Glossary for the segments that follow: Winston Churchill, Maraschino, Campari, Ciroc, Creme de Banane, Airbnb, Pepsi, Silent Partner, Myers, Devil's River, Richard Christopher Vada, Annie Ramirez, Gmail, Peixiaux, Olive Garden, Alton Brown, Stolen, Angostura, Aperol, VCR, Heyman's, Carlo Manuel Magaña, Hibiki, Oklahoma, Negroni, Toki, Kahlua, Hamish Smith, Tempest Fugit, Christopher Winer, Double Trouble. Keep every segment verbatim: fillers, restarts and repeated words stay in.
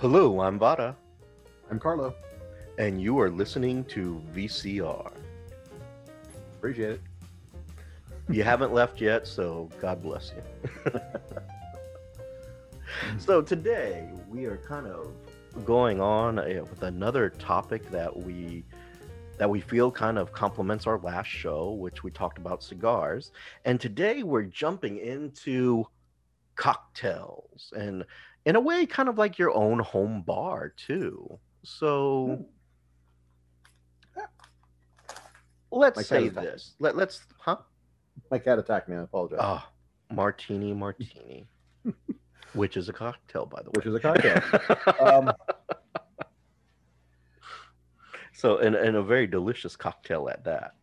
Hello, I'm Vada. I'm Carlo. And you are listening to V C R. Appreciate it. You haven't left yet, so God bless you. So today we are kind of going on with another topic that we that we feel kind of complements our last show, which we talked about cigars. And today we're jumping into cocktails, and in a way kind of like your own home bar too. So hmm. let's My say this. Let, let's, huh? My cat attacked me. I apologize. Oh, martini, martini. Which is a cocktail, by the way. Which is a cocktail. um, so, and, and a very delicious cocktail at that.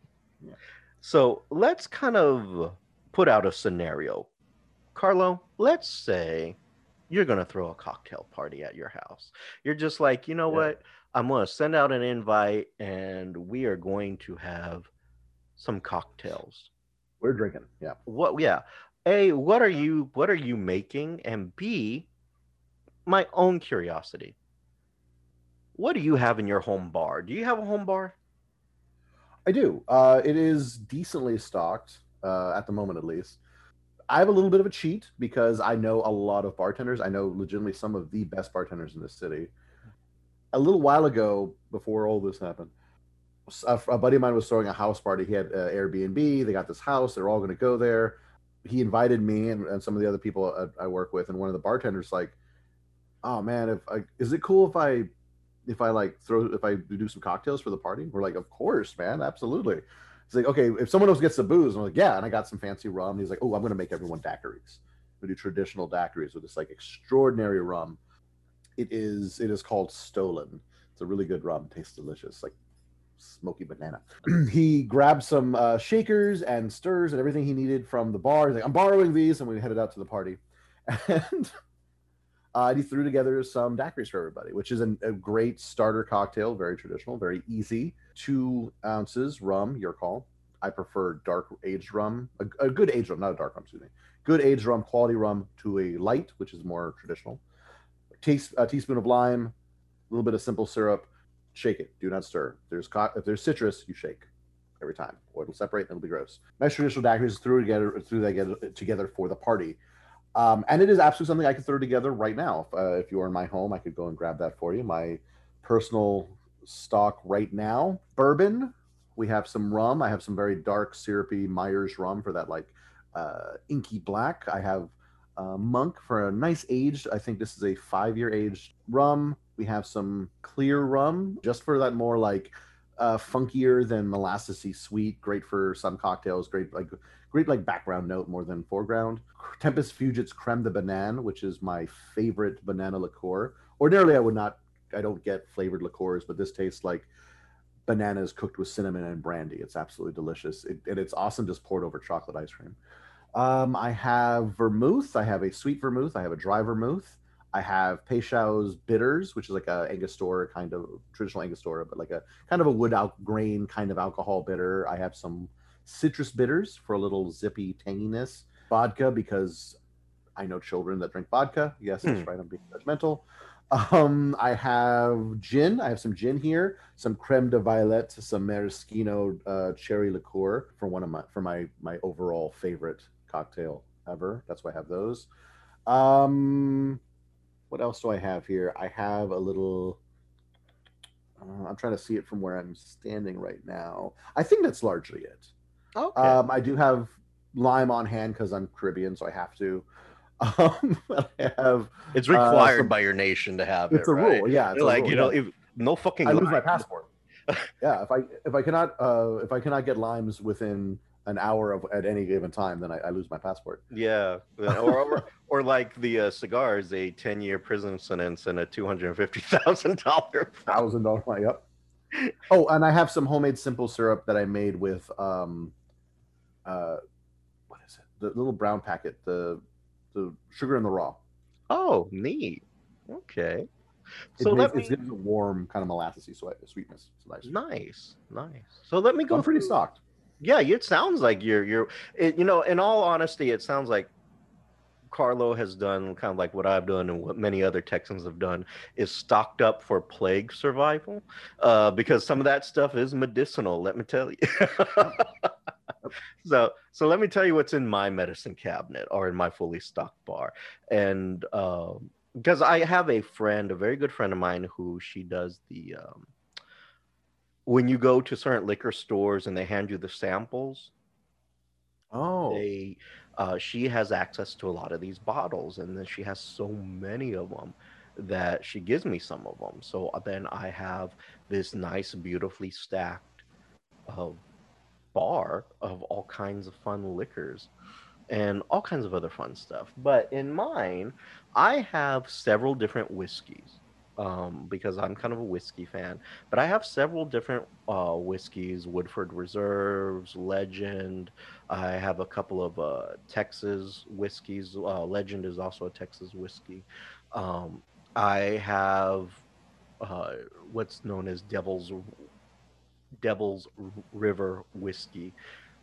Yeah. So, let's kind of put out a scenario. Carlo, let's say you're going to throw a cocktail party at your house. You're just like, you know yeah. what? I'm going to send out an invite, and we are going to have some cocktails. We're drinking. Yeah. What? Yeah. A, what are you what are you making? And B, my own curiosity. What do you have in your home bar? Do you have a home bar? I do. Uh, it is decently stocked, uh, at the moment at least. I have a little bit of a cheat because I know a lot of bartenders. I know legitimately some of the best bartenders in this city. A little while ago, before all this happened, a, a buddy of mine was throwing a house party. He had uh, Airbnb. They got this house. They're all going to go there. He invited me and, and some of the other people I, I work with, and one of the bartenders like, "Oh man, if I, is it cool if I, if I like throw if I do some cocktails for the party?" We're like, "Of course, man, absolutely." He's like, "Okay, if someone else gets the booze," I'm like, "Yeah," and I got some fancy rum. And he's like, "Oh, I'm gonna make everyone daiquiris. We do traditional daiquiris with this like extraordinary rum. It is it is called Stolen. It's a really good rum. It tastes delicious, like smoky banana." He grabbed some uh, shakers and stirs and everything he needed from the bar. He's like, "I'm borrowing these," and we headed out to the party. And uh, he threw together some daiquiris for everybody, which is an, a great starter cocktail, very traditional, very easy. Two ounces rum, your call. I prefer dark aged rum, a, a good aged rum, not a dark rum, excuse me. Good aged rum, quality rum, to a light, which is more traditional. Taste, a teaspoon of lime, a little bit of simple syrup. Shake it. Do not stir. There's co- if there's citrus, you shake every time, or it'll separate and it'll be gross. Nice traditional daiquiris threw together, threw that together for the party, um, and it is absolutely something I could throw together right now. If, uh, if you were in my home, I could go and grab that for you. My personal stock right now: bourbon. We have some rum. I have some very dark, syrupy Myers rum for that like uh, inky black. I have uh, Monk for a nice aged. I think this is a five-year aged rum. We have some clear rum, just for that more like uh, funkier than molassesy sweet. Great for some cocktails. Great like great like background note more than foreground. Tempest Fugit's Creme de Banane, which is my favorite banana liqueur. Ordinarily, I would not, I don't get flavored liqueurs, but this tastes like bananas cooked with cinnamon and brandy. It's absolutely delicious, it, and it's awesome just poured over chocolate ice cream. Um, I have vermouth. I have a sweet vermouth. I have a dry vermouth. I have Peixiaux bitters, which is like a Angostura kind of traditional Angostura, but like a kind of a wood al- grain kind of alcohol bitter. I have some citrus bitters for a little zippy tanginess. Vodka, because I know children that drink vodka. Yes, mm. that's right. I'm being judgmental. Um, I have gin. I have some gin here. Some creme de violette, some maraschino uh, cherry liqueur for one of my for my my overall favorite cocktail ever. That's why I have those. Um. What else do I have here? I have a little, uh, I'm trying to see it from where I'm standing right now. I think that's largely it. Okay. Um, I do have lime on hand because I'm Caribbean, so I have to. Um, I have, it's required uh, some, by your nation to have it's it, It's a right? rule, yeah. It's like, rule, you know, yeah. if, no fucking I lime. lose my passport. yeah, if I if I cannot uh, if I cannot get limes within an hour of at any given time, then I, I lose my passport. Yeah, or or, or like the uh, cigars, a ten-year prison sentence and a two hundred and fifty thousand dollar thousand dollar. Yep. Oh, and I have some homemade simple syrup that I made with um, uh, what is it? The little brown packet, the the sugar in the raw. Oh, neat. Okay. It so makes, let me. It gives a warm kind of molassesy sweetness. It's nice. Nice, nice. So let me go. I'm pretty through. stocked. Yeah, it sounds like you're, you're, it, you know, in all honesty, it sounds like Carlo has done, kind of like what I've done and what many other Texans have done, is stocked up for plague survival, uh, because some of that stuff is medicinal, let me tell you. So, so let me tell you what's in my medicine cabinet or in my fully stocked bar. And uh, because I have a friend, a very good friend of mine, who she does the, um, when you go to certain liquor stores and they hand you the samples, oh, they, uh, she has access to a lot of these bottles, and then she has so many of them that she gives me some of them. So then I have this nice, beautifully stacked uh, bar of all kinds of fun liquors and all kinds of other fun stuff. But in mine, I have several different whiskeys, um, because I'm kind of a whiskey fan, but I have several different uh, whiskeys, Woodford Reserves, Legend. I have a couple of uh, Texas whiskeys. Uh, Legend is also a Texas whiskey. Um, I have uh, what's known as Devil's Devil's River whiskey,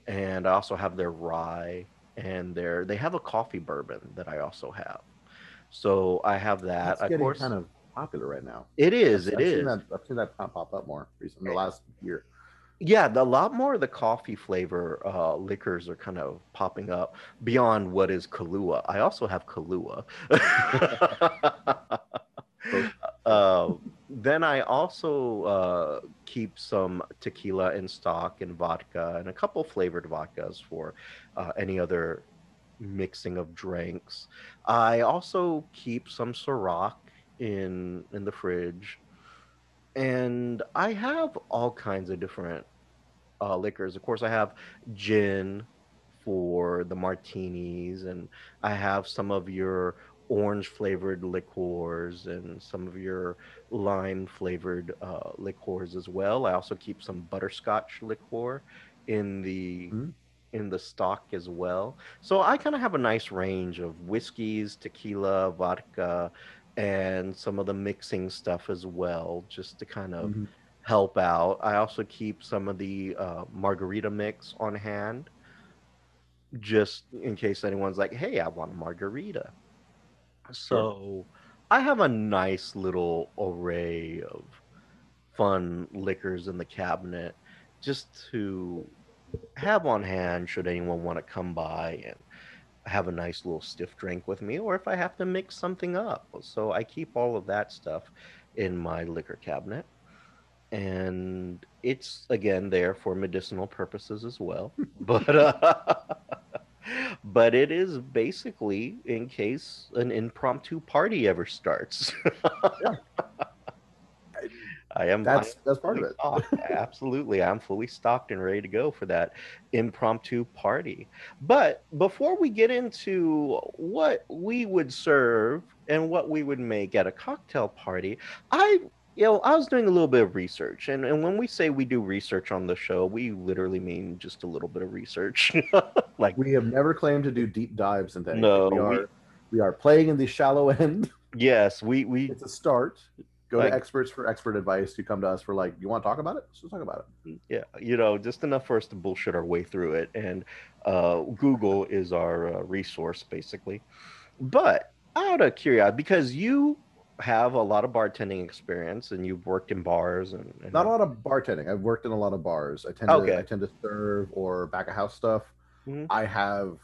and I also have their rye, and their they have a coffee bourbon that I also have. So I have that. That's getting, of course, kind of popular right now. It is. I've, it I've is. Seen that, I've seen that pop up more recently, the last year. Yeah, the, a lot more of the coffee flavor uh, liquors are kind of popping up beyond what is Kahlua. I also have Kahlua. uh, then I also uh, keep some tequila in stock and vodka and a couple flavored vodkas for uh, any other mixing of drinks. I also keep some Ciroc in in the fridge. And I have all kinds of different uh, liquors. Of course, I have gin for the martinis, and I have some of your orange-flavored liqueurs and some of your lime-flavored uh, liqueurs as well. I also keep some butterscotch liqueur in the mm-hmm. in the stock as well. So I kind of have a nice range of whiskeys, tequila, vodka, and some of the mixing stuff as well, just to kind of mm-hmm. help out. I also keep some of the uh, margarita mix on hand, just in case anyone's like, hey, I want a margarita. So I have a nice little array of fun liquors in the cabinet just to have on hand should anyone want to come by and have a nice little stiff drink with me, or if I have to mix something up. So I keep all of that stuff in my liquor cabinet, and it's again there for medicinal purposes as well. But uh, but it is basically in case an impromptu party ever starts. Yeah. I am. That's, that's part of it. Absolutely. I'm fully stocked and ready to go for that impromptu party. But before we get into what we would serve and what we would make at a cocktail party, I, you know, I was doing a little bit of research. And, and when we say we do research on the show, we literally mean just a little bit of research. Like we have never claimed to do deep dives and things. No, we are, we, we are playing in the shallow end. Yes, we, we it's a start. Go like, to experts for expert advice. You come to us for like, you want to talk about it? So talk about it. Yeah, you know, just enough for us to bullshit our way through it. And uh, Google is our uh, resource, basically. But out of curiosity, because you have a lot of bartending experience and you've worked in bars. and, and Not a lot of bartending. I've worked in a lot of bars. I tend to, okay. I tend to serve or back of house stuff. Mm-hmm. I have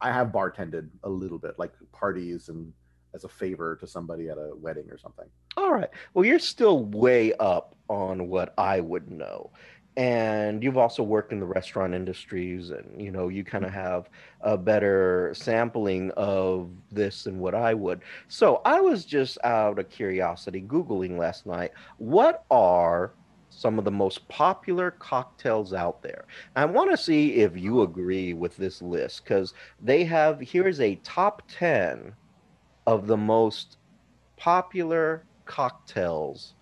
I have bartended a little bit, like parties and as a favor to somebody at a wedding or something. All right. Well, you're still way up on what I would know. And you've also worked in the restaurant industries, and, you know, you kind of have a better sampling of this than what I would. So I was just out of curiosity Googling last night, what are some of the most popular cocktails out there? I want to see if you agree with this list, because they have, here's a top ten of the most popular cocktails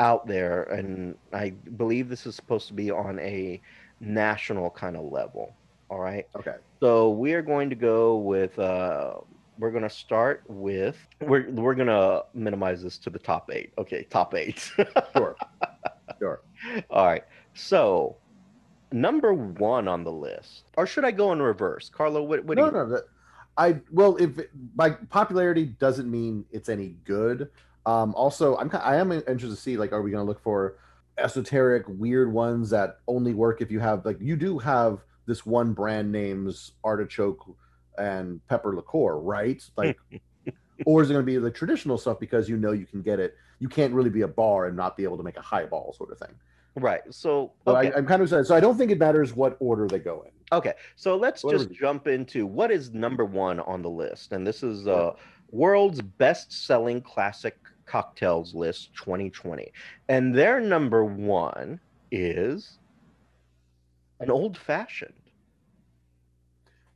out there, and I believe this is supposed to be on a national kind of level. All right. Okay. So we are going to go with. Uh, we're going to start with. We're we're going to minimize this to the top eight. Okay, top eight. Sure. Sure. All right. So number one on the list, or should I go in reverse, Carlo? What? what no, do you- no. That- I well, if by popularity doesn't mean it's any good. Um, also, I'm I am interested to see, like, are we going to look for esoteric, weird ones that only work if you have, like, you do have this one brand name's artichoke and pepper liqueur, right? Like, or is it going to be the traditional stuff because you know you can get it? You can't really be a bar and not be able to make a highball sort of thing. Right. So, okay. so I, I'm kind of excited. So I don't think it matters what order they go in. Okay. So let's what just jump into what is number one on the list. And this is uh, World's Best-Selling Classic Cocktails List twenty twenty. And their number one is an old-fashioned.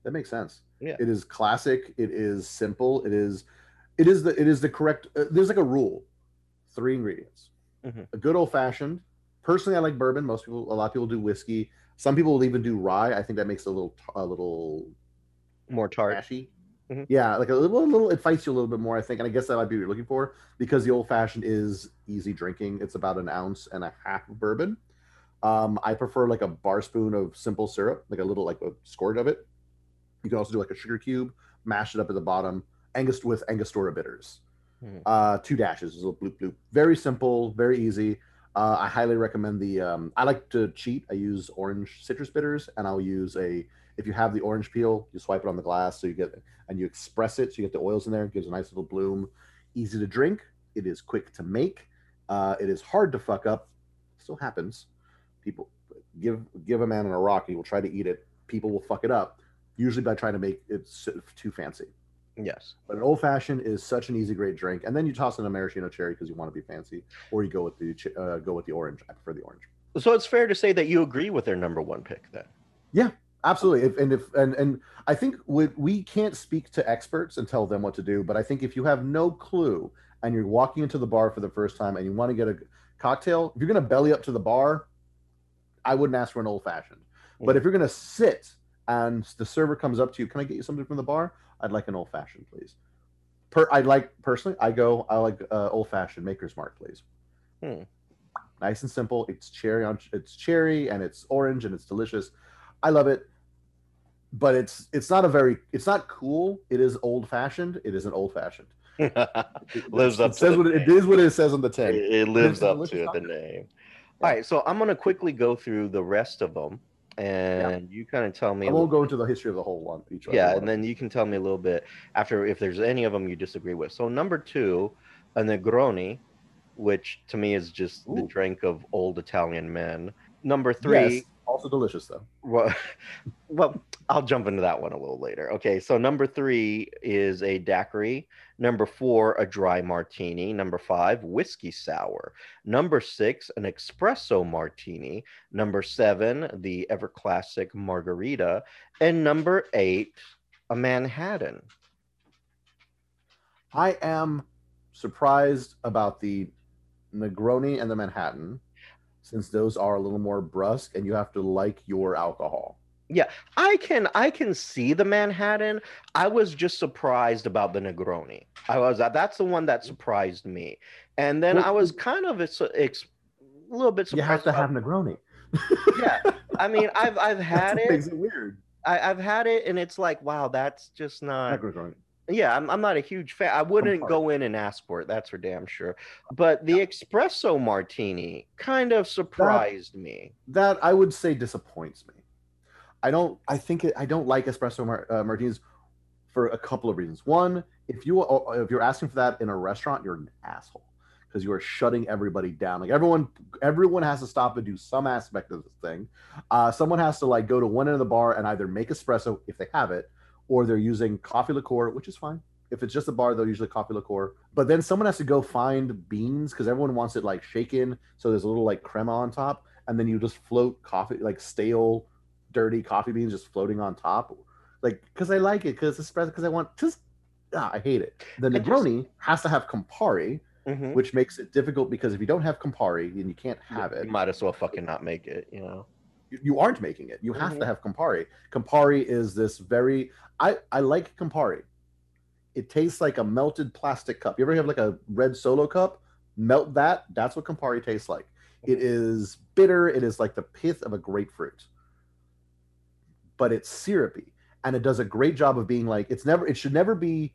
That makes sense. Yeah. It is classic. It is simple. It is, it is the it is the correct. Uh, there's like a rule, three ingredients. Mm-hmm. A good old fashioned. Personally, I like bourbon. Most people, a lot of people do whiskey. Some people will even do rye. I think that makes it a little a little more tart. Mm-hmm. Yeah, like a little, a little. It fights you a little bit more, I think. And I guess that might be what you're looking for, because the old fashioned is easy drinking. It's about an ounce and a half of bourbon. Um, I prefer like a bar spoon of simple syrup, like a little, like a squirt of it. You can also do like a sugar cube, mash it up at the bottom, Angostura with Angostura bitters. Hmm. Uh, two dashes, a little bloop bloop. Very simple, very easy. Uh, I highly recommend the, um, I like to cheat. I use orange citrus bitters, and I'll use a, if you have the orange peel, you swipe it on the glass so you get, and you express it. So you get the oils in there. It gives a nice little bloom. Easy to drink. It is quick to make. Uh, it is hard to fuck up. Still happens. People give, give a man on a rock, he will try to eat it. People will fuck it up. Usually by trying to make it too fancy. Yes. But an old-fashioned is such an easy, great drink. And then you toss in a maraschino cherry because you want to be fancy, or you go with the uh, go with the orange. I prefer the orange. So it's fair to say that you agree with their number one pick then? Yeah, absolutely. If, and if and, and I think we, we can't speak to experts and tell them what to do, but I think if you have no clue and you're walking into the bar for the first time and you want to get a cocktail, if you're going to belly up to the bar, I wouldn't ask for an old-fashioned. Mm. But if you're going to sit and the server comes up to you, can I get you something from the bar? I'd like an old fashioned, please. Per, I like personally, I go, I like uh, old fashioned Maker's Mark, please. Hmm. Nice and simple. It's cherry on, it's cherry and it's orange and it's delicious. I love it, but it's it's not a very, it's not cool. It is old fashioned. It is an old fashioned. it, lives it, up. It to says the what name. It is what it says on the tin. It, it lives up to the name. Yeah. All right, so I'm gonna quickly go through the rest of them. And yeah. you kind of tell me. I won't go into the history of the whole one. Each yeah, one. And then you can tell me a little bit after if there's any of them you disagree with. So number two, a Negroni, which to me is just Ooh. the drink of old Italian men. Number three, yes, also delicious though. Well, well, I'll jump into that one a little later. Okay, so number three is a daiquiri. Number four, a dry martini. Number five, whiskey sour. Number six, an espresso martini. Number seven, the ever classic margarita. And number eight, a Manhattan. I am surprised about the Negroni and the Manhattan, since those are a little more brusque and you have to like your alcohol. Yeah, I can I can see the Manhattan. I was just surprised about the Negroni. I was that's the one that surprised me. And then well, I was kind of a, a little bit surprised. You have to have Negroni. Yeah, I mean, I've I've had it. Makes it weird. I, I've had it, and it's like, wow, that's just not. Negroni. Yeah, I'm I'm not a huge fan. I wouldn't go in and ask for it. That's for damn sure. But the yeah. espresso martini kind of surprised that, me. That I would say disappoints me. I don't. I think it, I don't like espresso mar, uh, martinis for a couple of reasons. One, if you if you're asking for that in a restaurant, you're an asshole because you are shutting everybody down. Like everyone, everyone has to stop and do some aspect of this thing. Uh, someone has to like go to one end of the bar and either make espresso if they have it, or they're using coffee liqueur, which is fine. If it's just a bar, they'll usually coffee liqueur. But then someone has to go find beans because everyone wants it like shaken, so there's a little like crema on top, and then you just float coffee like stale. Dirty coffee beans just floating on top, like because I like it because espresso because I want just ah, I hate it. The Negroni just has to have Campari, mm-hmm. which makes it difficult because if you don't have Campari then you can't have you, it. You might as well fucking not make it. You know, you, you aren't making it. You mm-hmm. have to have Campari. Campari is this very I I like Campari. It tastes like a melted plastic cup. You ever have like a red Solo cup? Melt that. That's what Campari tastes like. It is bitter. It is like the pith of a grapefruit. But it's syrupy and it does a great job of being like, it's never, it should never be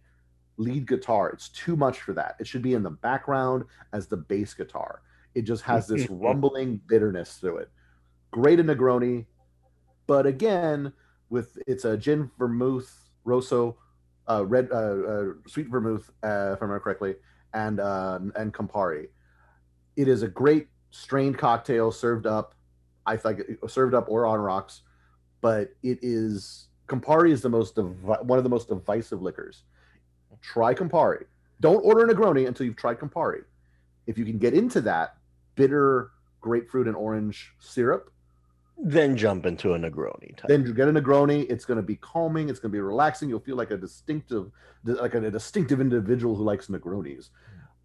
lead guitar. It's too much for that. It should be in the background as the bass guitar. It just has this rumbling bitterness to it. Great in Negroni, but again, with it's a gin vermouth rosso, uh, red uh, uh, sweet vermouth, uh, if I remember correctly, and uh, and Campari. It is a great strained cocktail served up. I think served up or on rocks, but it is Campari is the most devi- one of the most divisive liquors. Try Campari. Don't order a Negroni until you've tried Campari. If you can get into that bitter grapefruit and orange syrup, then jump into a Negroni type. Then you get a Negroni. It's going to be calming. It's going to be relaxing. You'll feel like a distinctive, like a, a distinctive individual who likes Negronis.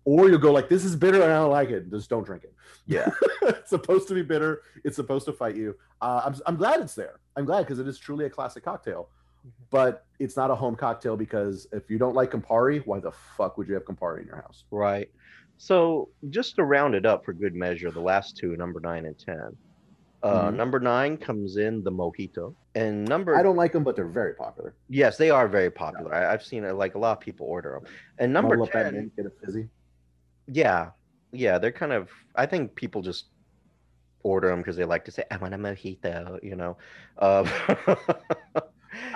Or you'll go like, this is bitter and I don't like it. Just don't drink it. Yeah. It's supposed to be bitter. It's supposed to fight you. Uh, I'm, I'm glad it's there. I'm glad because it is truly a classic cocktail. But it's not a home cocktail because if you don't like Campari, why the fuck would you have Campari in your house? Right. So just to round it up for good measure, the last two, number nine and ten. Uh, mm-hmm. Number nine comes in the mojito, and number I don't like them, but they're very popular. Yes, they are very popular. I, I've seen it, like a lot of people order them. And number I'll ten, and get a fizzy. Yeah, yeah, they're kind of. I think people just order them because they like to say, "I want a mojito," you know. Uh,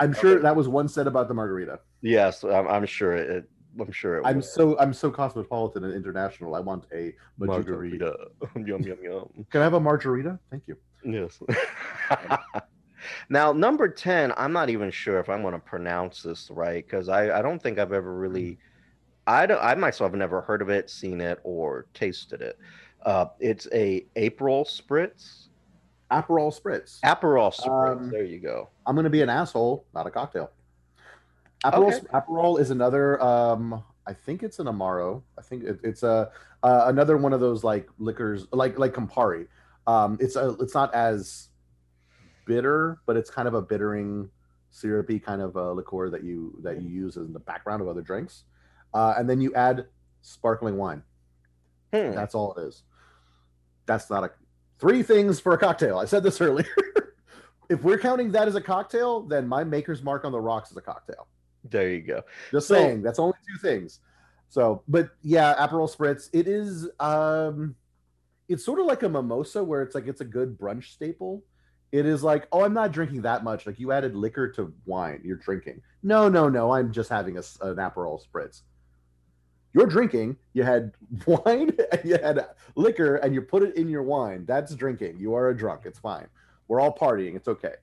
I'm sure that was one said about the margarita. Yes, I'm, I'm sure it. I'm sure it. I'm was. so I'm so cosmopolitan and international. I want a margarita. Yum yum yum. Can I have a margarita? Thank you. Yes. Now number ten, I'm not even sure if I'm going to pronounce this right because I, I don't think I've ever really, I don't, I myself have never heard of it, seen it, or tasted it. Uh, it's a April Spritz. Aperol Spritz. Aperol Spritz. Um, there you go. I'm going to be an asshole, not a cocktail. Aperol, okay. Aperol is another. Um, I think it's an Amaro. I think it, it's a uh, another one of those like liquors, like like Campari. Um, it's a, it's not as bitter, but it's kind of a bittering, syrupy kind of a liqueur that you that you use in the background of other drinks, uh, and then you add sparkling wine. Hmm. That's all it is. That's not a three things for a cocktail. I said this earlier. If we're counting that as a cocktail, then my Maker's Mark on the rocks is a cocktail. There you go. Just so, saying, that's only two things. So, but yeah, Aperol Spritz. It is. Um, it's sort of like a mimosa, where it's like it's a good brunch staple. It is like, oh, I'm not drinking that much. Like you added liquor to wine, you're drinking. No, no, no. I'm just having a, an Aperol Spritz. You're drinking. You had wine, and you had liquor, and you put it in your wine. That's drinking. You are a drunk. It's fine. We're all partying. It's okay.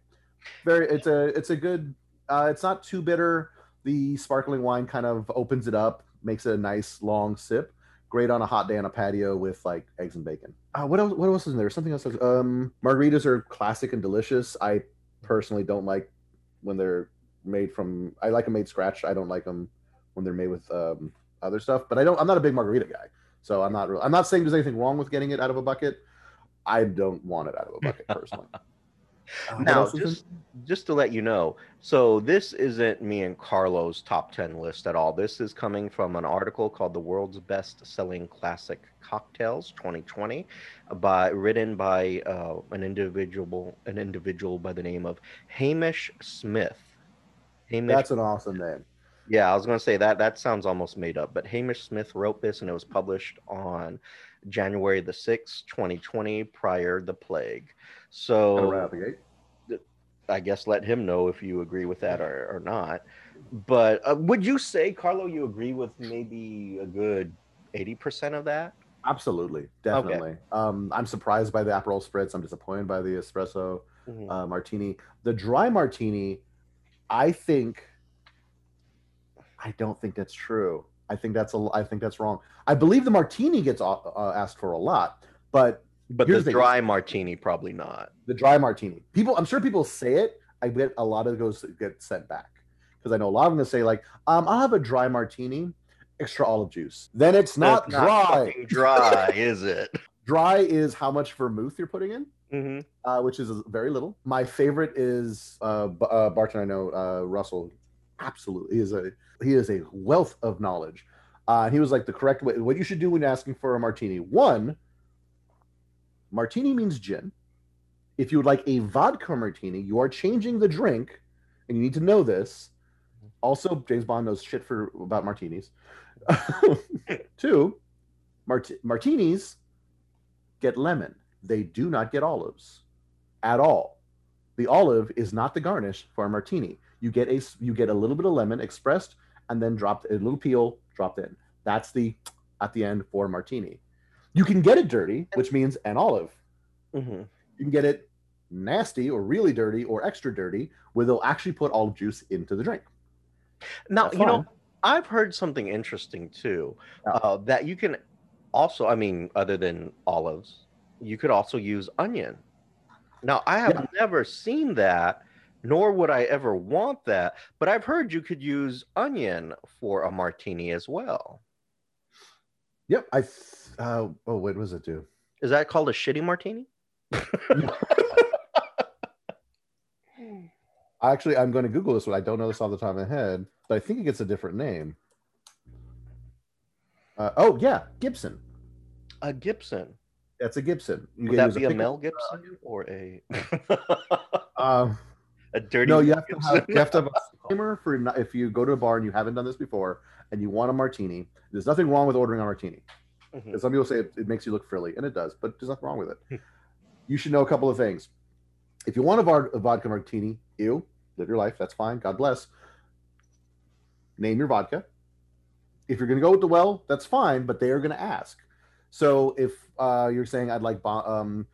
Very. It's a. It's a good. Uh, it's not too bitter. The sparkling wine kind of opens it up, makes it a nice long sip. Great on a hot day on a patio with like eggs and bacon. Uh, what else? What else is in there? Something else. Um, margaritas are classic and delicious. I personally don't like when they're made from. I like them made scratch. I don't like them when they're made with um, other stuff. But I don't. I'm not a big margarita guy, so I'm not. Real, I'm not saying there's anything wrong with getting it out of a bucket. I don't want it out of a bucket personally. Uh, now, just, just to let you know, so this isn't me and Carlo's top ten list at all. This is coming from an article called The World's Best Selling Classic Cocktails twenty twenty, by written by uh, an individual an individual by the name of Hamish Smith. Hamish That's an awesome name. Yeah, I was going to say that. That sounds almost made up, but Hamish Smith wrote this and it was published on January the sixth, twenty twenty, prior the plague. So I guess let him know if you agree with that or, or not. But uh, would you say, Carlo, you agree with maybe a good eighty percent of that? Absolutely. Definitely. Okay. Um, I'm surprised by the Aperol Spritz. I'm disappointed by the espresso mm-hmm. uh, martini. The dry martini, I think, I don't think that's true. I think that's a, I think that's wrong. I believe the martini gets uh, asked for a lot, but but the, the dry martini probably not. The dry martini, people, I'm sure people say it. I bet a lot of those get sent back because I know a lot of them say like, um, I'll have a dry martini, extra olive juice. Then it's not That's dry. Not dry is it? Dry is how much vermouth you're putting in, mm-hmm. uh, which is very little. My favorite is uh, b- uh, bartender I know, uh, Russell. Absolutely, he is a he is a wealth of knowledge. Uh, he was like the correct way. What you should do when asking for a martini: one, martini means gin. If you would like a vodka martini, you are changing the drink and you need to know this. Also, James Bond knows shit for about martinis. Two, mart martinis get lemon. They do not get olives at all. The olive is not the garnish for a martini. You get a you get a little bit of lemon expressed and then dropped a little peel dropped in. That's the at the end for a martini. You can get it dirty, which means an olive. Mm-hmm. You can get it nasty or really dirty or extra dirty, where they'll actually put olive juice into the drink. Now, That's you fine. know, I've heard something interesting too, yeah. uh, that you can also, I mean, other than olives, you could also use onion. Now, I have yeah. never seen that, nor would I ever want that, but I've heard you could use onion for a martini as well. Yep. I, uh, oh, wait, what does it do? Is that called a shitty martini? Actually, I'm going to Google this one. I don't know this off the top of my head, but I think it gets a different name. Uh, oh, yeah, Gibson. A Gibson. That's a Gibson. You Would that be a, a Mel Gibson uh, or a... uh, a dirty No, you have, to have, you have to have a disclaimer for if you go to a bar and you haven't done this before and you want a martini. There's nothing wrong with ordering a martini. Mm-hmm. Some people say it, it makes you look frilly, and it does, but there's nothing wrong with it. You should know a couple of things. If you want a, a vodka martini, ew, live your life. That's fine. God bless. Name your vodka. If you're going to go with the well, that's fine, but they are going to ask. So if uh, you're saying I'd like um,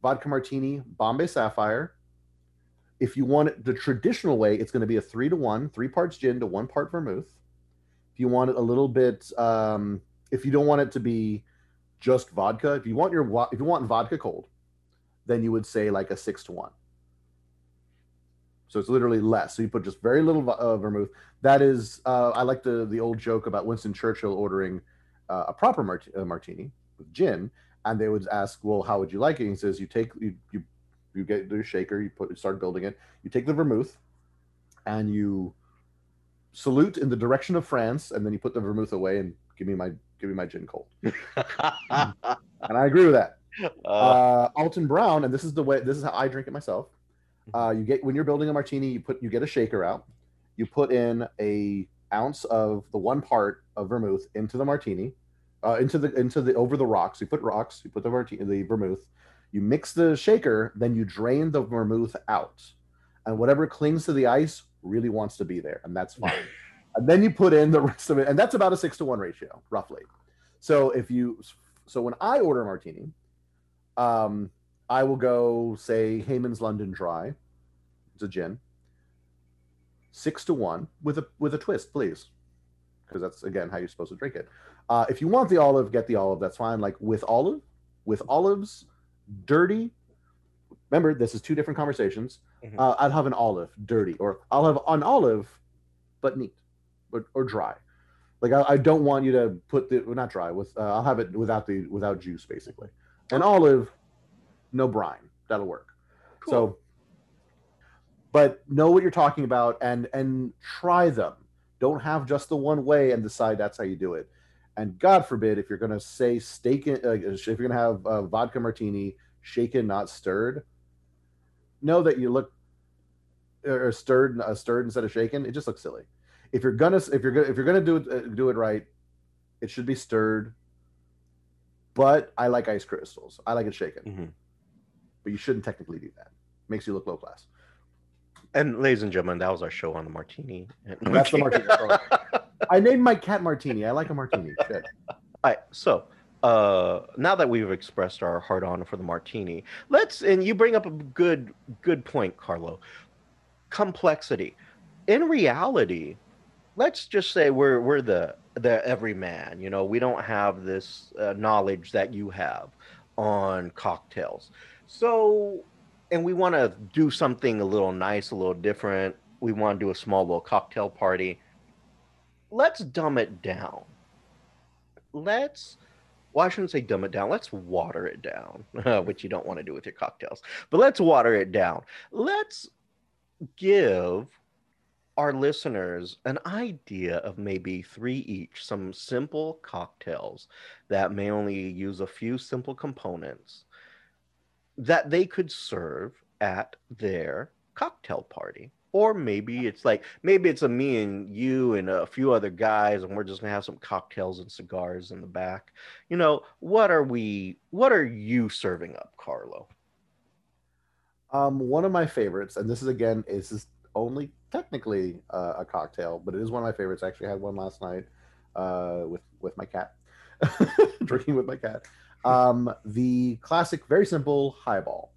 vodka martini, Bombay Sapphire, if you want it the traditional way, it's going to be a three to one, three parts gin to one part vermouth. If you want it a little bit, um, if you don't want it to be just vodka, if you want your if you want vodka cold, then you would say like a six to one. So it's literally less. So you put just very little uh, vermouth. That is, uh, I like the the old joke about Winston Churchill ordering uh, a proper mart uh, martini with gin, and they would ask, "Well, how would you like it?" And he says, "You take you you you get the shaker, you put you start building it. You take the vermouth, and you salute in the direction of France, and then you put the vermouth away and give me my give me my gin cold." And I agree with that. Uh, uh, Alton Brown, and this is the way this is how I drink it myself. Uh, you get when you're building a martini, you put you get a shaker out, you put in a ounce of the one part of vermouth into the martini, uh, into the into the over the rocks. You put rocks, you put the martini, the vermouth, you mix the shaker, then you drain the vermouth out, and whatever clings to the ice really wants to be there, and that's fine. And then you put in the rest of it, and that's about a six to one ratio roughly. So if you so when I order a martini, um. I will go, say, Heyman's London Dry. It's a gin. Six to one with a with a twist, please, because that's again how you're supposed to drink it. Uh, if you want the olive, get the olive. That's fine. Like with olive, with olives, dirty. Remember, this is two different conversations. Mm-hmm. uh, I'll have an olive, dirty, or I'll have an olive, but neat, or, or dry. Like I, I don't want you to put the well, not dry with. Uh, I'll have it without the without juice, basically. An olive. No brine, that'll work. Cool. So, but know what you're talking about and and try them. Don't have just the one way and decide that's how you do it. And God forbid if you're going to say steak, in, uh, if you're going to have a vodka martini shaken, not stirred. Know that you look or stirred, uh, stirred instead of shaken. It just looks silly. If you're gonna if you're gonna if you're gonna do it uh, do it right, it should be stirred. But I like ice crystals. I like it shaken. Mm-hmm. But you shouldn't technically do that. Makes you look low class. And ladies and gentlemen, that was our show on the martini. That's the martini. I named my cat Martini. I like a martini. Shit. All right. So uh, now that we've expressed our heart on for the martini, let's, and you bring up a good, good point, Carlo. Complexity. In reality, let's just say we're, we're the, the everyman. You know, we don't have this uh, knowledge that you have on cocktails. So, and we want to do something a little nice, a little different. We want to do a small little cocktail party. Let's dumb it down. Let's, well, I shouldn't say dumb it down. Let's water it down, which you don't want to do with your cocktails. But let's water it down. Let's give our listeners an idea of maybe three each, some simple cocktails that may only use a few simple components that they could serve at their cocktail party Or maybe it's like, maybe it's a me and you and a few other guys, and we're just gonna have some cocktails and cigars in the back. You know, what are we, what are you serving up, Carlo? Um, one of my favorites, and this is again, this is only technically uh, a cocktail, but it is one of my favorites. I actually had one last night uh, with, with my cat, drinking with my cat. Um, the classic, very simple highball.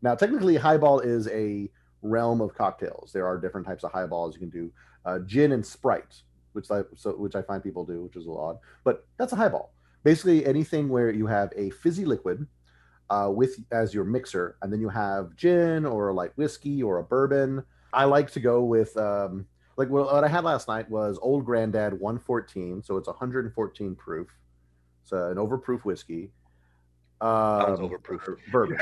Now, technically highball is a realm of cocktails. There are different types of highballs you can do. Uh, gin and Sprite, which I, so, which I find people do, which is a little odd, but that's a highball. Basically anything where you have a fizzy liquid uh, with as your mixer, and then you have gin or a light whiskey or a bourbon. I like to go with, um, like well, what I had last night was Old Grandad one fourteen, so it's one hundred fourteen proof. It's an overproof whiskey. Uh, Sounds overproof. Bourbon.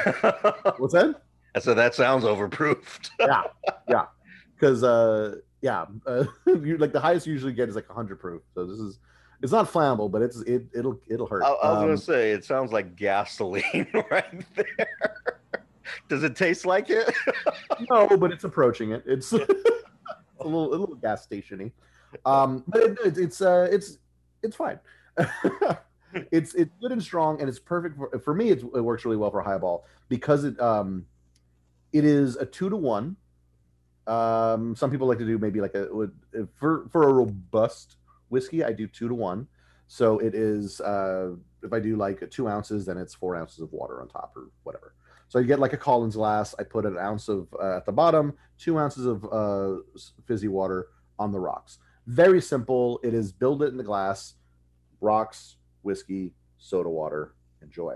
What's that? So that sounds overproofed. yeah, yeah, because uh, yeah, uh, you, like the highest you usually get is like one hundred proof. So this is, it's not flammable, but it's it it'll it'll hurt. I, I was um, gonna say it sounds like gasoline right there. Does it taste like it? No, but it's approaching it. It's a little a little gas stationy. Um, but it, it, it's uh, it's it's fine. It's it's good and strong, and it's perfect for, for me. It's, it works really well for a highball because it um. It is a two to one. Um, some people like to do maybe like a for for a robust whiskey. I do two to one. So it is uh, if I do like two ounces, then it's four ounces of water on top or whatever. So you get like a Collins glass. I put an ounce of uh, at the bottom, two ounces of uh, fizzy water on the rocks. Very simple. It is build it in the glass, rocks, whiskey, soda water. Enjoy.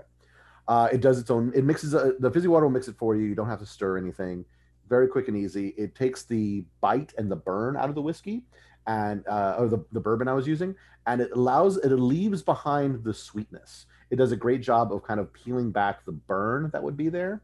Uh, it does its own, it mixes, uh, the fizzy water will mix it for you. You don't have to stir anything. Very quick and easy. It takes the bite and the burn out of the whiskey and, uh, or the, the bourbon I was using, and it allows, it leaves behind the sweetness. It does a great job of kind of peeling back the burn that would be there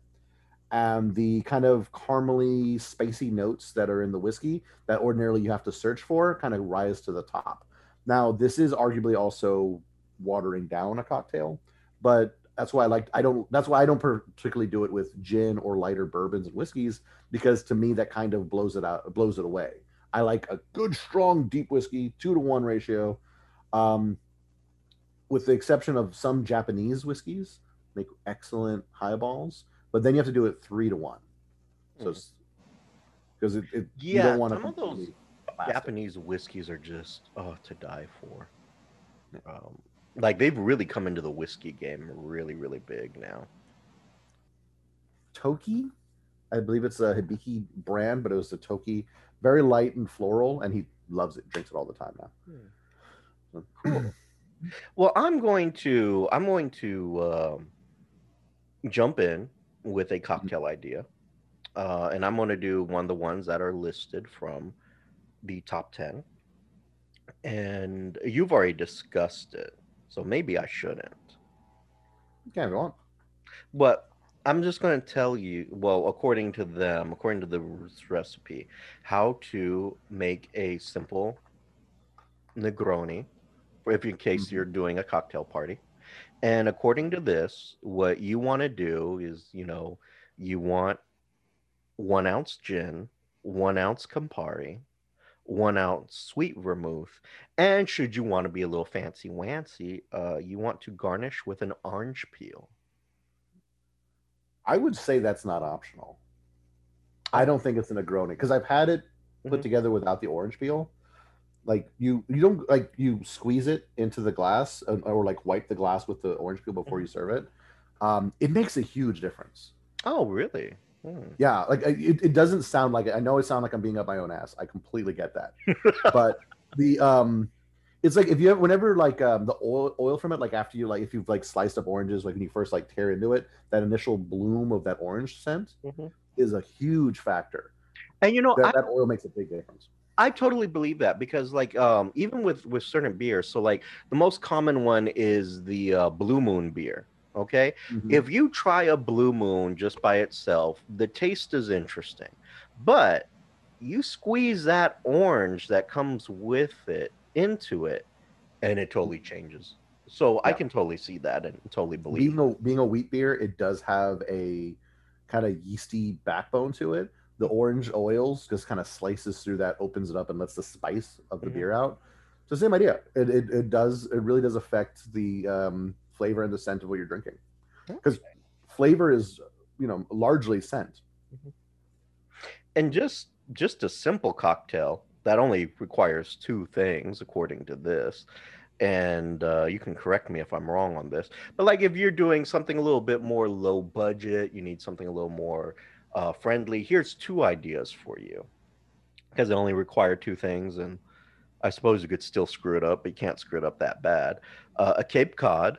and the kind of caramely, spicy notes that are in the whiskey that ordinarily you have to search for kind of rise to the top. Now, this is arguably also watering down a cocktail, but that's why I like, I don't, that's why I don't particularly do it with gin or lighter bourbons and whiskeys, because to me, that kind of blows it out, blows it away. I like a good, strong, deep whiskey, two to one ratio. Um, with the exception of some Japanese whiskeys, make excellent highballs, but then you have to do it three to one. So, because mm. it, it, yeah, you don't want to. Some of those Japanese whiskeys are just, oh, to die for. Um, Like, they've really come into the whiskey game really, really big now. Toki? I believe it's a Hibiki brand, but it was the Toki. Very light and floral, and he loves it. Drinks it all the time now. Hmm. So, cool. Well, I'm going to, I'm going to um, jump in with a cocktail mm-hmm. idea. Uh, and I'm going to do one of the ones that are listed from the top ten. And you've already discussed it. So maybe I shouldn't. You can't go on. But I'm just going to tell you, well, according to them, according to the recipe, how to make a simple Negroni, if in case mm-hmm. you're doing a cocktail party. And according to this, what you want to do is, you know, you want one ounce gin, one ounce Campari, one ounce sweet vermouth, and should you want to be a little fancy wancy, uh, you want to garnish with an orange peel. I would say that's not optional. I don't think it's a Negroni because I've had it put mm-hmm. together without the orange peel. Like you, you don't like you squeeze it into the glass or, or like wipe the glass with the orange peel before mm-hmm. you serve it. Um, it makes a huge difference. Oh, really? Yeah, like it, it doesn't sound like it. I know it sounds like I'm being up my own ass. I completely get that. But the um it's like if you have whenever like um the oil oil from it, like after you like if you've like sliced up oranges, like when you first like tear into it, that initial bloom of that orange scent mm-hmm. is a huge factor. And you know that, I, that oil makes a big difference. I totally believe that because like um even with with certain beers, so like the most common one is the uh, Blue Moon beer. Okay, mm-hmm. if you try a Blue Moon just by itself, the taste is interesting, but you squeeze that orange that comes with it into it, and it totally changes. So yeah. I can totally see that and totally believe. Being a, being a wheat beer, it does have a kind of yeasty backbone to it, the orange oils just kind of slices through that, opens it up, and lets the spice of the mm-hmm. beer out. So same idea. It, it it does it really does affect the um, flavor and the scent of what you're drinking, because okay. flavor is, you know, largely scent. Mm-hmm. And just just a simple cocktail that only requires two things, according to this. And uh, you can correct me if I'm wrong on this, but like if you're doing something a little bit more low budget, you need something a little more uh, friendly. Here's two ideas for you, because it only require two things, and I suppose you could still screw it up, but you can't screw it up that bad. Uh, a Cape Cod,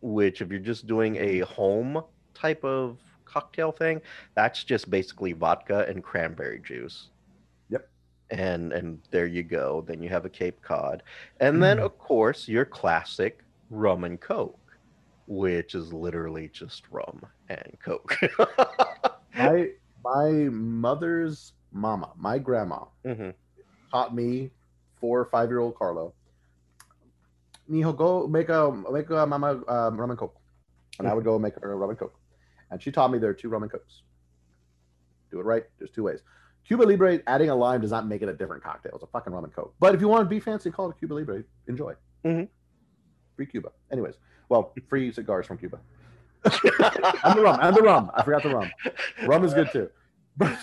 which if you're just doing a home type of cocktail thing, that's just basically vodka and cranberry juice. And and there you go. Then you have a Cape Cod. And then, of course, your classic rum and Coke, which is literally just rum and Coke. my, my mother's mama, my grandma, mm-hmm. taught me, four or five-year-old Carlo, Mijo, go make a, make a mama uh, rum and Coke. And mm-hmm. I would go make her rum and Coke. And she taught me there are two rum and Cokes. Do it right. There's two ways. Cuba Libre, adding a lime does not make it a different cocktail. It's a fucking rum and Coke. But if you want to be fancy, call it a Cuba Libre. Enjoy. Mm-hmm. Free Cuba. Anyways, well, free cigars from Cuba. and the rum. And the rum. I forgot the rum. Rum is good too. But,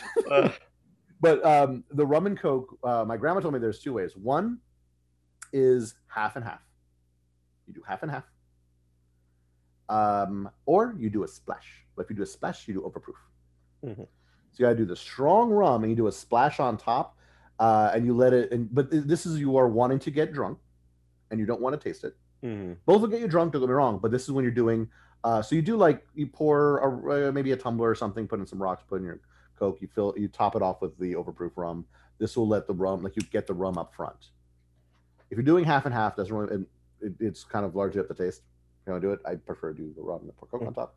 but um, the rum and Coke, uh, my grandma told me there's two ways. One is half and half. You do half and half. Um, or you do a splash. But if you do a splash, you do overproof. Mm-hmm. So you gotta do the strong rum, and you do a splash on top, uh, and you let it. And but this is, you are wanting to get drunk, and you don't want to taste it. Mm-hmm. Both will get you drunk. Don't get me wrong, but this is when you're doing. Uh, so you do like you pour a, uh, maybe a tumbler or something, put in some rocks, put in your Coke. You fill, you top it off with the overproof rum. This will let the rum, like you get the rum up front. If you're doing half and half, doesn't really. It, it, it's kind of largely up to taste. If you want to do it, I prefer to do the rum and the pour Coke mm-hmm. on top.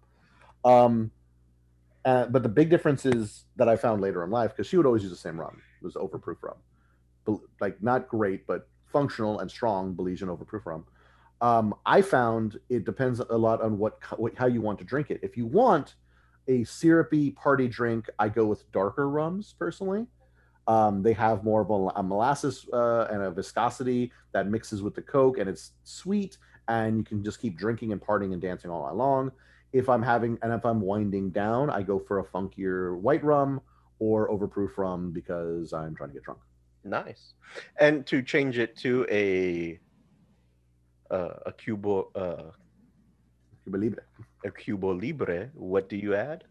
Um, Uh, but the big difference is that I found later in life, because she would always use the same rum. It was overproof rum. Be- like, not great, but functional and strong Belizean overproof rum. Um, I found it depends a lot on what, what how you want to drink it. If you want a syrupy party drink, I go with darker rums, personally. Um, they have more of a, a molasses uh, and a viscosity that mixes with the Coke, and it's sweet, and you can just keep drinking and partying and dancing all night long. If I'm having, and if I'm winding down, I go for a funkier white rum or overproof rum, because I'm trying to get drunk. Nice. And to change it to a uh, a Cuba uh, Cuba Libre, a Cuba Libre, what do you add?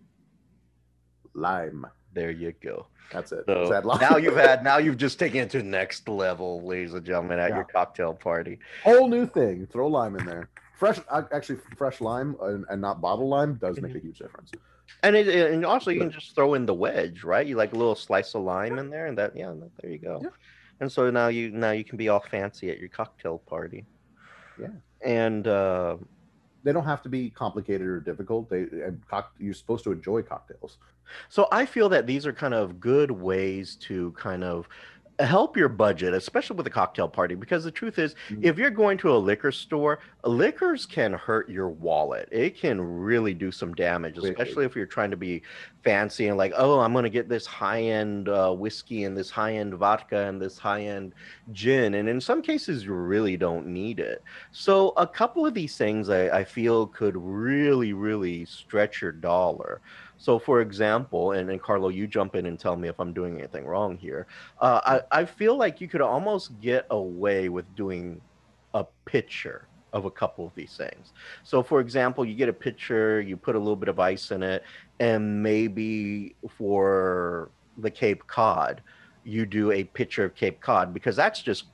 Lime. There you go. That's it. So that now you've had, now you've just taken it to the next level, ladies and gentlemen, at yeah. your cocktail party. Whole new thing. Throw lime in there. Fresh, actually, fresh lime and, and not bottled lime does make a huge difference. And it, and also you can just throw in the wedge, right? You like a little slice of lime in there, and that, yeah, there you go. Yeah. And so now you now you can be all fancy at your cocktail party. Yeah. And uh, they don't have to be complicated or difficult. They and cock, you're supposed to enjoy cocktails. So I feel that these are kind of good ways to kind of help your budget, especially with a cocktail party, because the truth is, mm-hmm. if you're going to a liquor store, liquors can hurt your wallet. It can really do some damage, especially if you're trying to be fancy and like, oh, I'm going to get this high-end uh, whiskey and this high-end vodka and this high-end gin. And in some cases, you really don't need it. So a couple of these things I, I feel could really, really stretch your dollar. So, for example, and, and Carlo, you jump in and tell me if I'm doing anything wrong here. Uh, I, I feel like you could almost get away with doing a pitcher of a couple of these things. So, for example, you get a pitcher, you put a little bit of ice in it, and maybe for the Cape Cod, you do a pitcher of Cape Cod, because that's just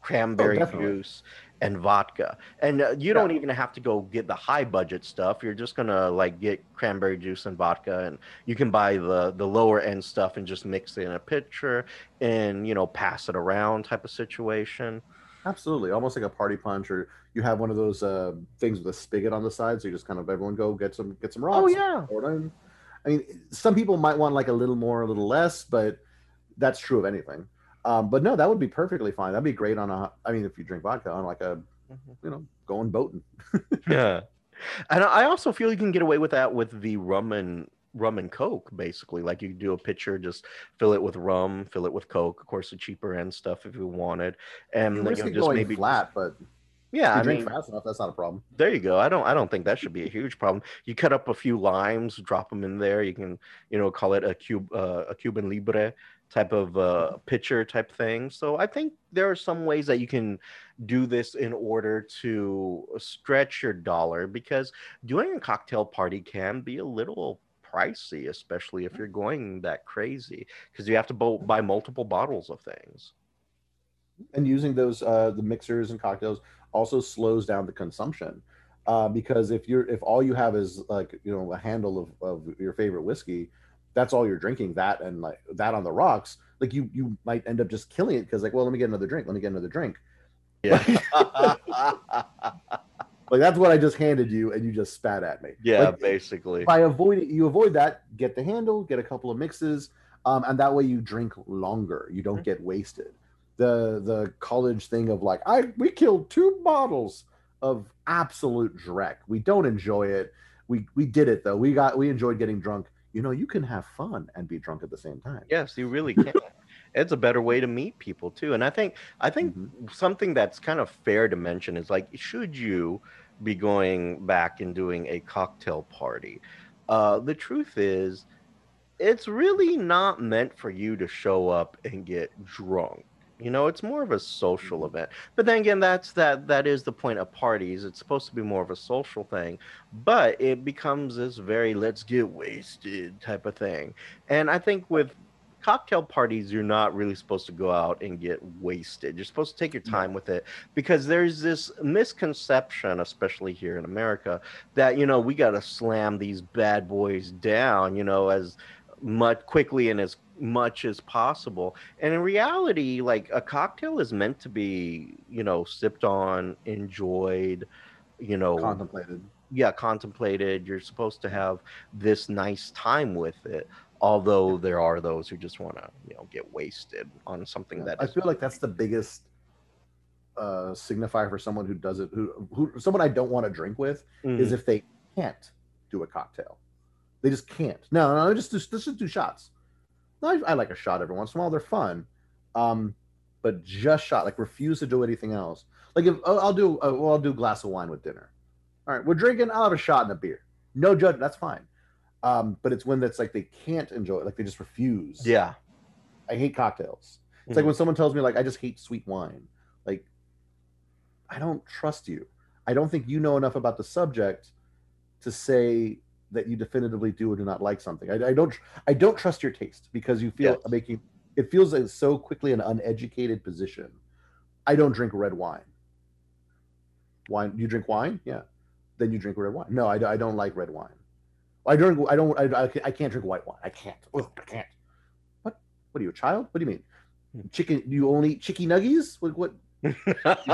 cranberry oh, juice and vodka, and uh, you yeah. don't even have to go get the high budget stuff. You're just gonna like get cranberry juice and vodka, and you can buy the the lower end stuff and just mix it in a pitcher and, you know, pass it around type of situation. Absolutely, almost like a party punch, or you have one of those uh things with a spigot on the side, so you just kind of, everyone go get some get some rocks. Oh yeah, I mean, some people might want like a little more, a little less, but that's true of anything. Um, but no, that would be perfectly fine. That'd be great on a, I mean, if you drink vodka, on like a, you know, going boating. Yeah. And I also feel you can get away with that with the rum and rum and Coke, basically. Like you could do a pitcher, just fill it with rum, fill it with Coke, of course the cheaper end stuff if you wanted. And you know, just going maybe flat, but yeah, I drink mean, fast enough, that's not a problem. There you go. I don't I don't think that should be a huge problem. You cut up a few limes, drop them in there. You can, you know, call it a cube, uh, a Cuban Libre type of uh, pitcher type thing. So I think there are some ways that you can do this in order to stretch your dollar, because doing a cocktail party can be a little pricey, especially if you're going that crazy, because you have to bo- buy multiple bottles of things. And using those uh, the mixers and cocktails also slows down the consumption, uh, because if you're if all you have is like you know a handle of, of your favorite whiskey, that's all you're drinking, that and like that on the rocks, like you you might end up just killing it because like, well, let me get another drink, let me get another drink. Yeah. Like that's what I just handed you and you just spat at me. Yeah, like, basically. By avoiding you avoid that, get the handle, get a couple of mixes, um, and that way you drink longer. You don't mm-hmm. get wasted. The the college thing of like, I we killed two bottles of absolute dreck. We don't enjoy it. We we did it though. We got we enjoyed getting drunk. You know, you can have fun and be drunk at the same time. Yes, you really can. It's a better way to meet people too. And I think I think mm-hmm. something that's kind of fair to mention is like, should you be going back and doing a cocktail party? Uh, the truth is, it's really not meant for you to show up and get drunk. You know, it's more of a social mm-hmm. event. But then again, that's that that is the point of parties. It's supposed to be more of a social thing, but it becomes this very let's get wasted type of thing. And I think with cocktail parties, you're not really supposed to go out and get wasted. You're supposed to take your time mm-hmm. with it, because there's this misconception, especially here in America, that, you know, we got to slam these bad boys down, you know, as much quickly and as much as possible. And in reality, like, a cocktail is meant to be, you know, sipped on, enjoyed, you know, contemplated. Yeah, contemplated. You're supposed to have this nice time with it. Although yeah. there are those who just want to, you know, get wasted on something yeah. that I is- feel like that's the biggest uh signifier for someone who does it, who, who someone I don't want to drink with mm. is if they can't do a cocktail. They just can't. No, no, no just do, just do shots. I, I like a shot every once in a while. They're fun, um, but just shot. Like, refuse to do anything else. Like, if oh, I'll do, uh, well, I'll do a glass of wine with dinner. All right, we're drinking. I'll have a shot and a beer. No judgment. That's fine. Um, but it's when that's like they can't enjoy it. Like, they just refuse. Yeah, I hate cocktails. It's mm-hmm. like when someone tells me like, I just hate sweet wine. Like, I don't trust you. I don't think you know enough about the subject to say that you definitively do or do not like something. I, I don't. I don't trust your taste, because you feel yes. making it feels like so quickly an uneducated position. I don't drink red wine. Wine? You drink wine? Yeah. Then you drink red wine. No, I, I don't like red wine. I drink. I don't. I, I can't drink white wine. I can't. Ugh, I can't. What? What are you, a child? What do you mean? Chicken? You only eat chicky nuggies? What? What? You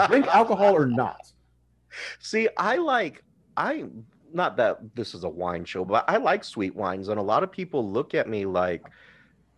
drink alcohol or not? See, I like. I. Not that this is a wine show, but I like sweet wines, and a lot of people look at me like,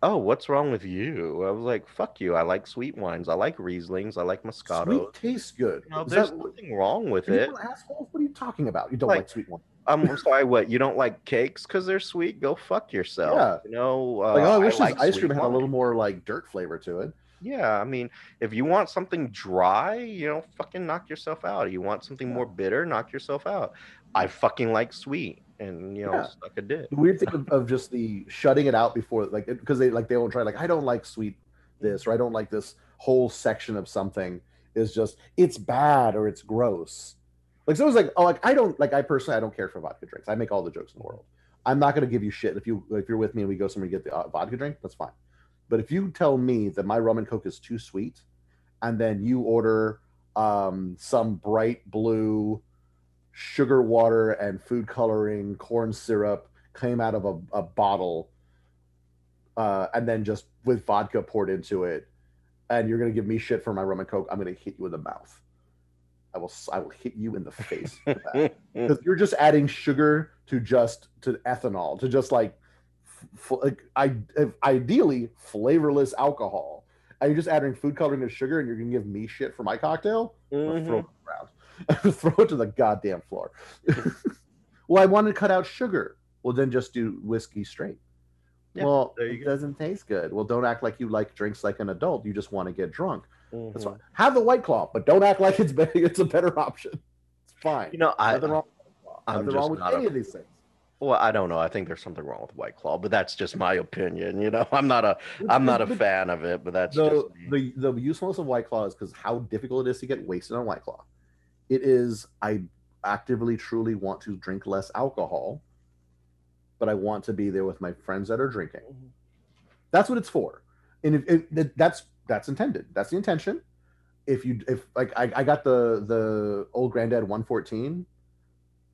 oh, what's wrong with you? I was like, fuck you. I like sweet wines. I like Rieslings. I like Moscato. Sweet tastes good. You know, there's that, nothing wrong with it. Assholes? What are you talking about? You don't like, like sweet wine. I'm sorry, what? You don't like cakes because they're sweet? Go fuck yourself. Yeah. You know, uh, like, oh, I wish I like this ice cream wine had a little more like dirt flavor to it. Yeah, I mean, if you want something dry, you know, fucking knock yourself out. You want something more bitter, knock yourself out. I fucking like sweet, and you know, yeah. suck a dick. The weird thing of, of just the shutting it out before, like, because they like they won't try. Like, I don't like sweet this, or I don't like this whole section of something. Is just it's bad or it's gross. Like, someone's like, oh, like I don't like I personally I don't care for vodka drinks. I make all the jokes in the world. I'm not gonna give you shit if you if you're with me and we go somewhere to get the uh, vodka drink. That's fine. But if you tell me that my rum and Coke is too sweet, and then you order um, some bright blue sugar water and food coloring corn syrup came out of a, a bottle, uh, and then just with vodka poured into it, and you're going to give me shit for my rum and Coke, I'm going to hit you in the mouth. I will I will hit you in the face for that. Because you're just adding sugar to just to ethanol, to just like, like I, ideally flavorless alcohol, and you're just adding food coloring and sugar, and you're gonna give me shit for my cocktail. Mm-hmm. Throw it around, throw it to the goddamn floor. Well, I want to cut out sugar. well, then just do whiskey straight. Yeah, well, it go. doesn't taste good. Well, don't act like you like drinks like an adult. You just want to get drunk. Mm-hmm. That's fine. Have the White Claw, but don't act like it's better. It's a better option. It's fine. You know, I, wrong, I'm just wrong with not any a, of these things. Well, I don't know. I think there's something wrong with White Claw, but that's just my opinion. You know, I'm not a I'm not a fan of it, but that's the, just me. the the usefulness of White Claw is because how difficult it is to get wasted on White Claw. It is. I actively, truly want to drink less alcohol, but I want to be there with my friends that are drinking. That's what it's for, and if, if that's that's intended. That's the intention. If you if like I, I got the the Old Granddad one fourteen.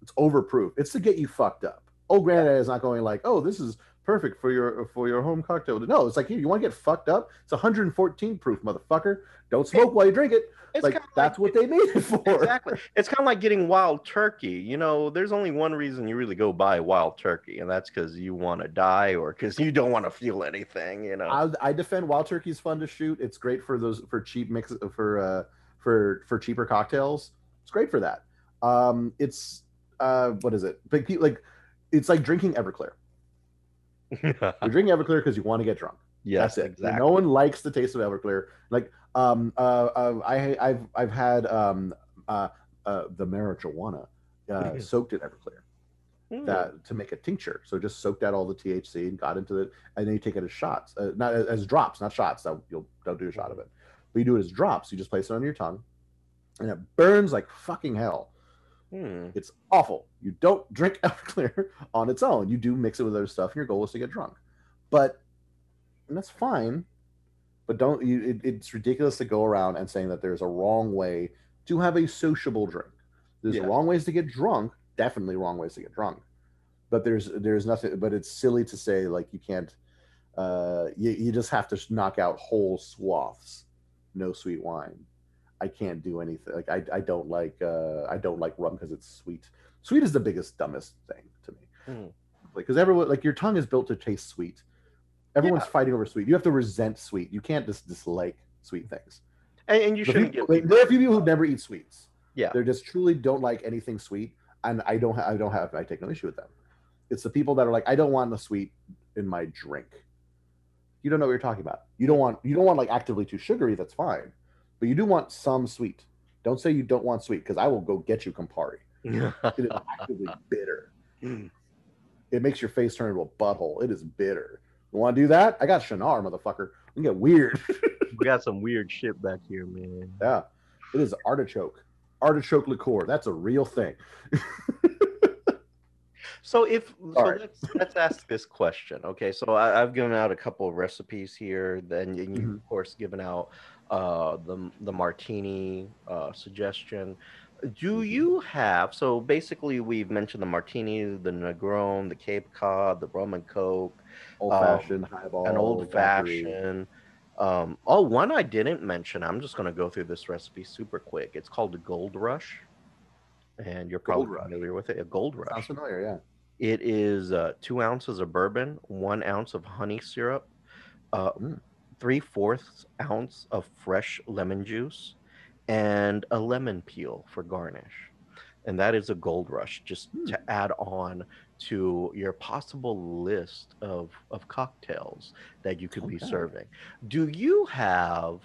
It's overproof. It's to get you fucked up. Old Granddad is not going like, oh, this is perfect for your for your home cocktail. No, it's like, here, you want to get fucked up? It's one hundred fourteen proof, motherfucker. Don't smoke it, while you drink it. It's like, that's like, what they made it for. Exactly. It's kind of like getting wild turkey. You know, there's only one reason you really go buy wild turkey, and that's because you want to die or because you don't want to feel anything. You know, I, I defend wild turkey's fun to shoot. It's great for those for cheap mix for uh for for cheaper cocktails. It's great for that. Um, it's uh what is it? Like, like it's like drinking Everclear. You're drinking Everclear because you want to get drunk. Yes, that's it. Exactly. No one likes the taste of Everclear. Like, um, uh, uh I, I've, I've had um, uh, uh, the marijuana uh, soaked in Everclear mm. that, to make a tincture. So just soaked out all the T H C and got into it, and then you take it as shots, uh, not as, as drops, not shots. Now you'll don't do a shot of it, but you do it as drops. You just place it on your tongue, and it burns like fucking hell. Hmm. It's awful. You don't drink Everclear on its own. You do mix it with other stuff, and your goal is to get drunk. But and that's fine. But don't you? It, it's ridiculous to go around and saying that there's a wrong way to have a sociable drink. There's yeah. wrong ways to get drunk. Definitely wrong ways to get drunk. But there's there's nothing. But it's silly to say like you can't. Uh, you you just have to knock out whole swaths. No sweet wine. I can't do anything. Like I, I don't like, uh, I don't like rum because it's sweet. Sweet is the biggest, dumbest thing to me. Mm. Like, because everyone, like your tongue is built to taste sweet. Everyone's yeah. fighting over sweet. You have to resent sweet. You can't just dislike sweet things. And, and you but shouldn't. People, get like, there are a few people who never eat sweets. Yeah, they just truly don't like anything sweet, and I don't, ha- I don't have, I take no issue with them. It's the people that are like, I don't want the sweet in my drink. You don't know what you're talking about. You don't want, you don't want like actively too sugary. That's fine. But you do want some sweet. Don't say you don't want sweet, because I will go get you Campari. It is actively bitter. Mm. It makes your face turn into a butthole. It is bitter. You want to do that? I got Shinar, motherfucker. We can get weird. We got some weird shit back here, man. Yeah. It is artichoke. Artichoke liqueur. That's a real thing. So if so right. let's, let's ask this question. Okay, so I, I've given out a couple of recipes here. Then you've, mm-hmm. of course, given out uh, the, the martini uh, suggestion. Do mm-hmm. you have, so basically we've mentioned the martini, the Negron, the Cape Cod, the rum and Coke. Old-fashioned, um, highball. An old-fashioned. Um, oh, one I didn't mention. I'm just going to go through this recipe super quick. It's called the Gold Rush. And you're probably familiar with it. A Gold Rush. Sounds familiar, yeah. It is uh, two ounces of bourbon, one ounce of honey syrup, uh, mm. three-fourths ounce of fresh lemon juice, and a lemon peel for garnish. And that is a Gold Rush, just mm. to add on to your possible list of, of cocktails that you could okay. be serving. Do you have...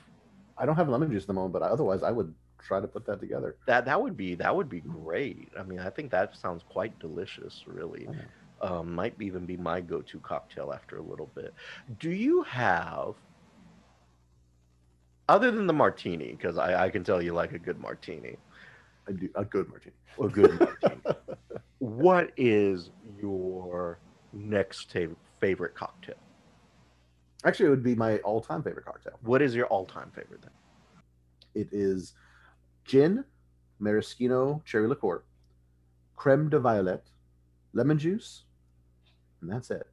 I don't have lemon juice at the moment, but otherwise I would... try to put that together. That that would be that would be great. I mean, I think that sounds quite delicious, really. Okay. Um, might even be my go-to cocktail after a little bit. Do you have, other than the martini, because I, I can tell you like a good martini. I do a good martini. A good martini. What is your next ta- favorite cocktail? Actually, it would be my all-time favorite cocktail. What is your all-time favorite then? It is gin, maraschino cherry liqueur, creme de violet, lemon juice, and that's it.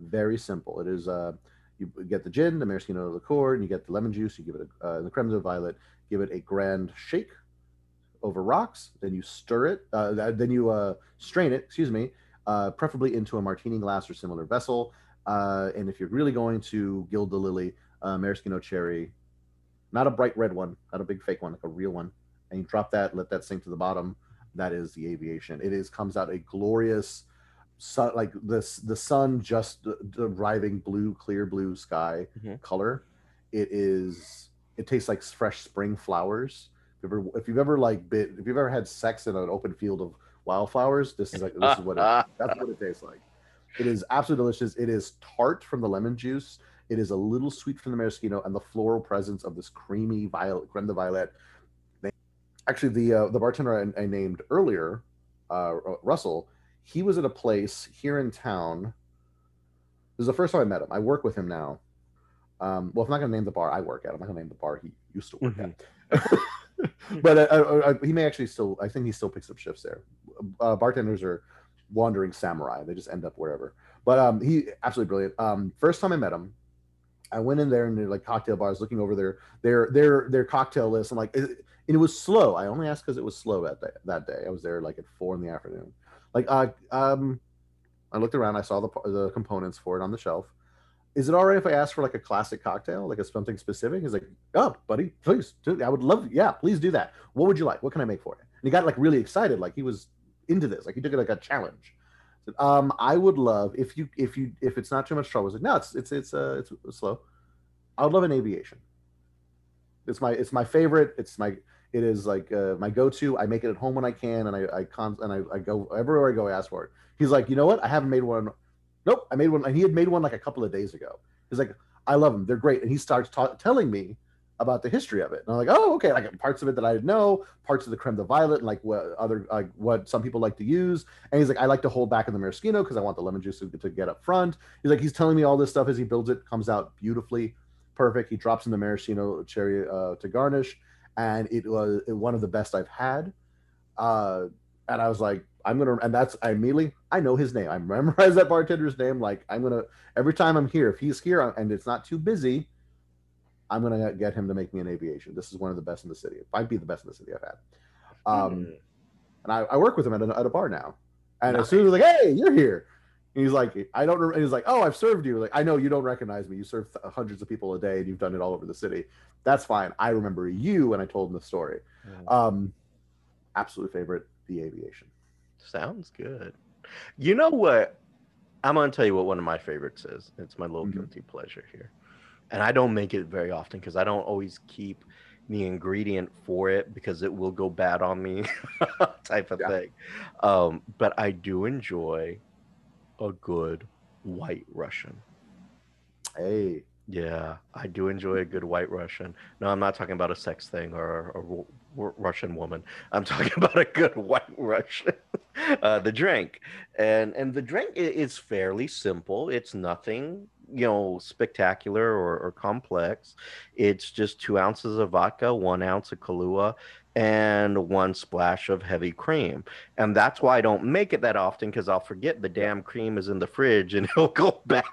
Very simple. It is, uh, you get the gin, the maraschino liqueur, and you get the lemon juice, you give it a, uh, the creme de violet, give it a grand shake over rocks, then you stir it, uh, then you uh, strain it, excuse me, uh, preferably into a martini glass or similar vessel, uh, and if you're really going to gild the lily, uh, maraschino cherry, not a bright red one, not a big fake one, like a real one, and you drop that, let that sink to the bottom. That is the aviation. It is comes out a glorious sun, like this, the sun just deriving blue, clear blue sky mm-hmm. color. It is. It tastes like fresh spring flowers. If you've ever, if you've ever like bit, if you've ever had sex in an open field of wildflowers, this is like this is what it, that's what it tastes like. It is absolutely delicious. It is tart from the lemon juice. It is a little sweet from the maraschino and the floral presence of this creamy violet, creme de violet. Actually, the uh, the bartender I, I named earlier, uh, Russell, he was at a place here in town. This is the first time I met him. I work with him now. Um, well, I'm not going to name the bar I work at. I'm not going to name the bar he used to work mm-hmm. at. But I, I, I, he may actually still, I think he still picks up shifts there. Uh, bartenders are wandering samurai. They just end up wherever. But um, he, absolutely brilliant. Um, first time I met him, I went in there and they're like cocktail bars, looking over their their their their cocktail list. I'm like, and it was slow. I only asked because it was slow that day. That day, I was there like at four in the afternoon. Like, uh, um, I looked around. I saw the the components for it on the shelf. Is it all right if I ask for like a classic cocktail, like a something specific? He's like, oh, buddy, please, dude, I would love, yeah, please do that. What would you like? What can I make for it? And he got like really excited, like he was into this, like he took it like a challenge. Um, I would love if you if you if it's not too much trouble. It's like, no, it's it's it's uh it's slow. I would love an aviation. It's my it's my favorite. It's my it is like uh, my go-to. I make it at home when I can, and I I con- and I, I go everywhere I go. I ask for it. He's like, you know what? I haven't made one. Nope, I made one, and he had made one like a couple of days ago. He's like, I love them. They're great, and he starts ta- telling me about the history of it. And I'm like, oh, okay, like parts of it that I didn't know, parts of the creme de violet, and like what other, like what some people like to use. And he's like, I like to hold back in the maraschino because I want the lemon juice to, to get up front. He's like, he's telling me all this stuff as he builds it, comes out beautifully, perfect. He drops in the maraschino cherry uh, to garnish, and it was one of the best I've had. Uh, and I was like, I'm gonna, and that's I immediately, I know his name. I memorized that bartender's name. Like I'm gonna, every time I'm here, if he's here and it's not too busy, I'm going to get him to make me an aviation. This is one of the best in the city. It might be the best in the city I've had. Um, mm. And I, I work with him at a, at a bar now. And nice. As soon as he's like, hey, you're here. And he's like, I don't, and he's like, oh, I've served you. Like, I know you don't recognize me. You serve th- hundreds of people a day and you've done it all over the city. That's fine. I remember you. And I told him the story. Mm. Um, absolute favorite, the aviation. Sounds good. You know what? I'm going to tell you what one of my favorites is. It's my little mm-hmm. guilty pleasure here. And I don't make it very often because I don't always keep the ingredient for it because it will go bad on me type of yeah. thing. Um, but I do enjoy a good white Russian. Hey. Yeah, I do enjoy a good white Russian. No, I'm not talking about a sex thing or a, a, a Russian woman. I'm talking about a good white Russian, uh, the drink. And, and the drink is fairly simple. It's nothing, you know, spectacular or, or complex. It's just two ounces of vodka, one ounce of Kahlua, and one splash of heavy cream. And that's why I don't make it that often, because I'll forget the damn cream is in the fridge and it'll go bad.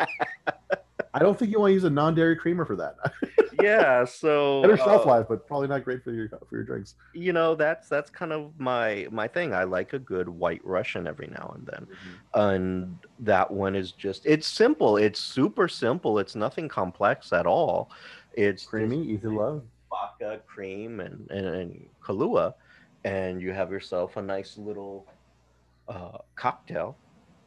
I don't think you want to use a non-dairy creamer for that. Yeah, so better shelf life, but probably not great for your for your drinks. You know, that's that's kind of my my thing. I like a good white Russian every now and then, mm-hmm. and that one is just it's simple. It's super simple. It's nothing complex at all. It's creamy, easy to love. Vodka, cream, and, and and Kahlua, and you have yourself a nice little uh, cocktail.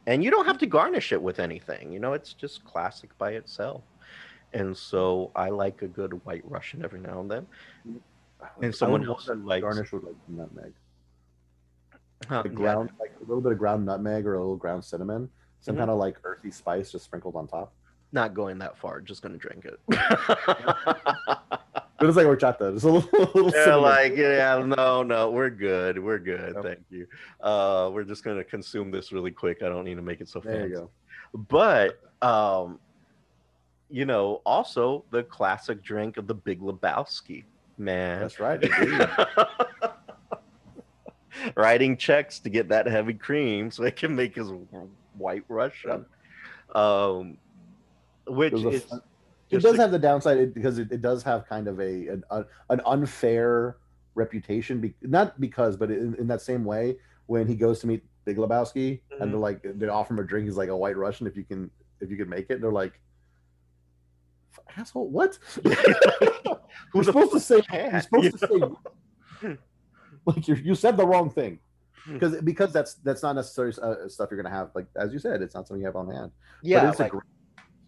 And you don't have to garnish it with anything. You know, it's just classic by itself. And so I like a good white Russian every now and then. And someone else that likes... Garnish with like nutmeg. Huh, like ground, yeah. like a little bit of ground nutmeg or a little ground cinnamon. Some mm-hmm. kind of like earthy spice just sprinkled on top. Not going that far. Just going to drink it. It was like horchata. Just a little, a little yeah, like, yeah, no, no, we're good. We're good. Yep. Thank you. Uh, we're just going to consume this really quick. I don't need to make it so there fancy. You go. But, um, you know, also the classic drink of the Big Lebowski, man. That's right. Writing checks to get that heavy cream so he can make his white Russian. Um, which is... Fun- It does have the downside because it, it does have kind of a an, a, an unfair reputation. Be, not because, but in, in that same way, when he goes to meet Big Lebowski mm-hmm. and they're like they offer him a drink, he's like a white Russian if you can if you can make it. And they're like, asshole, what? Who's supposed to say? You're supposed to say like you you said the wrong thing. because because that's that's not necessarily uh, stuff you're gonna have, like as you said, it's not something you have on hand. Yeah, but it's like, a great...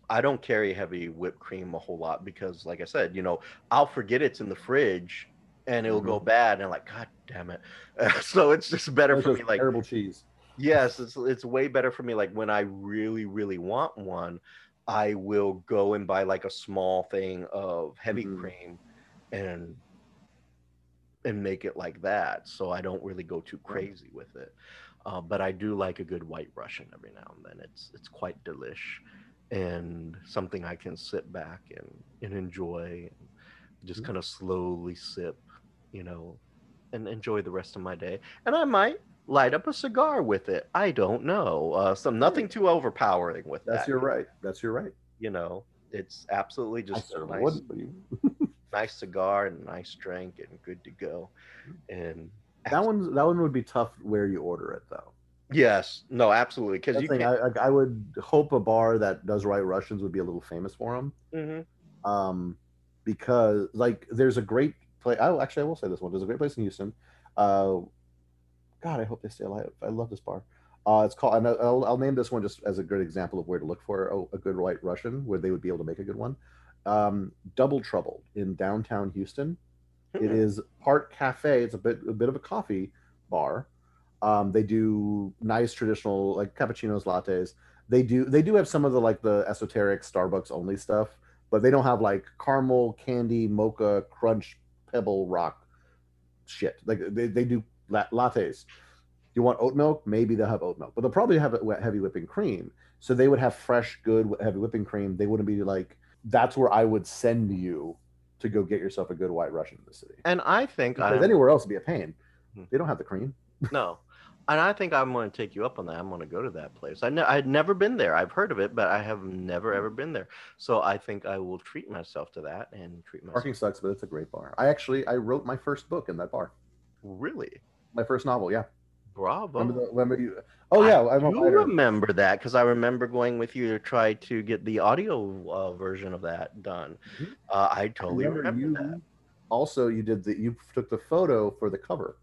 I don't carry heavy whipped cream a whole lot because, like I said, you know, I'll forget it's in the fridge and it'll mm-hmm. go bad, and I'm like, God damn it! Uh, so it's just better it's for me, like terrible cheese. Yes, it's it's way better for me. Like when I really really want one, I will go and buy like a small thing of heavy mm-hmm. cream, and. and make it like that, so I don't really go too crazy with it, uh, but I do like a good White Russian every now and then. It's it's quite delish, and something I can sit back and, and enjoy, and just kind of slowly sip, you know, and enjoy the rest of my day. And I might light up a cigar with it. I don't know. Uh, so nothing too overpowering with that. That's your right. That's your right. You know, it's absolutely just a nice. Nice cigar and nice drink and good to go. And that one, that one would be tough where you order it though. Yes, no, absolutely. Because you can. I, I would hope a bar that does White Russians would be a little famous for them. Mm-hmm. Um, because like there's a great place. I actually I will say this one. There's a great place in Houston. Uh, God, I hope they stay alive. I love this bar. Uh, it's called. And I'll, I'll name this one just as a good example of where to look for a, a good White Russian, where they would be able to make a good one. Um, Double Trouble in downtown Houston. Mm-hmm. It is part cafe. It's a bit a bit of a coffee bar. Um, they do nice traditional like cappuccinos, lattes. They do they do have some of the like the esoteric Starbucks only stuff, but they don't have like caramel, candy, mocha, crunch, pebble rock shit. Like they, they do lattes. You want oat milk? Maybe they'll have oat milk, but they'll probably have heavy whipping cream. So they would have fresh, good heavy whipping cream. They wouldn't be like. That's where I would send you to go get yourself a good White Russian in the city. And I think because anywhere else would be a pain. They don't have the cream. No, and I think I'm going to take you up on that. I'm going to go to that place. I ne- I'd never been there. I've heard of it, but I have never ever been there. So I think I will treat myself to that and treat myself. Parking sucks, but it's a great bar. I actually I wrote my first book in that bar. Really? My first novel, yeah. Bravo. Remember, the, remember you? Oh yeah, I, I do remember that because I remember going with you to try to get the audio uh, version of that done. Mm-hmm. Uh, I totally I remember, remember you, that. Also, you did the you took the photo for the cover.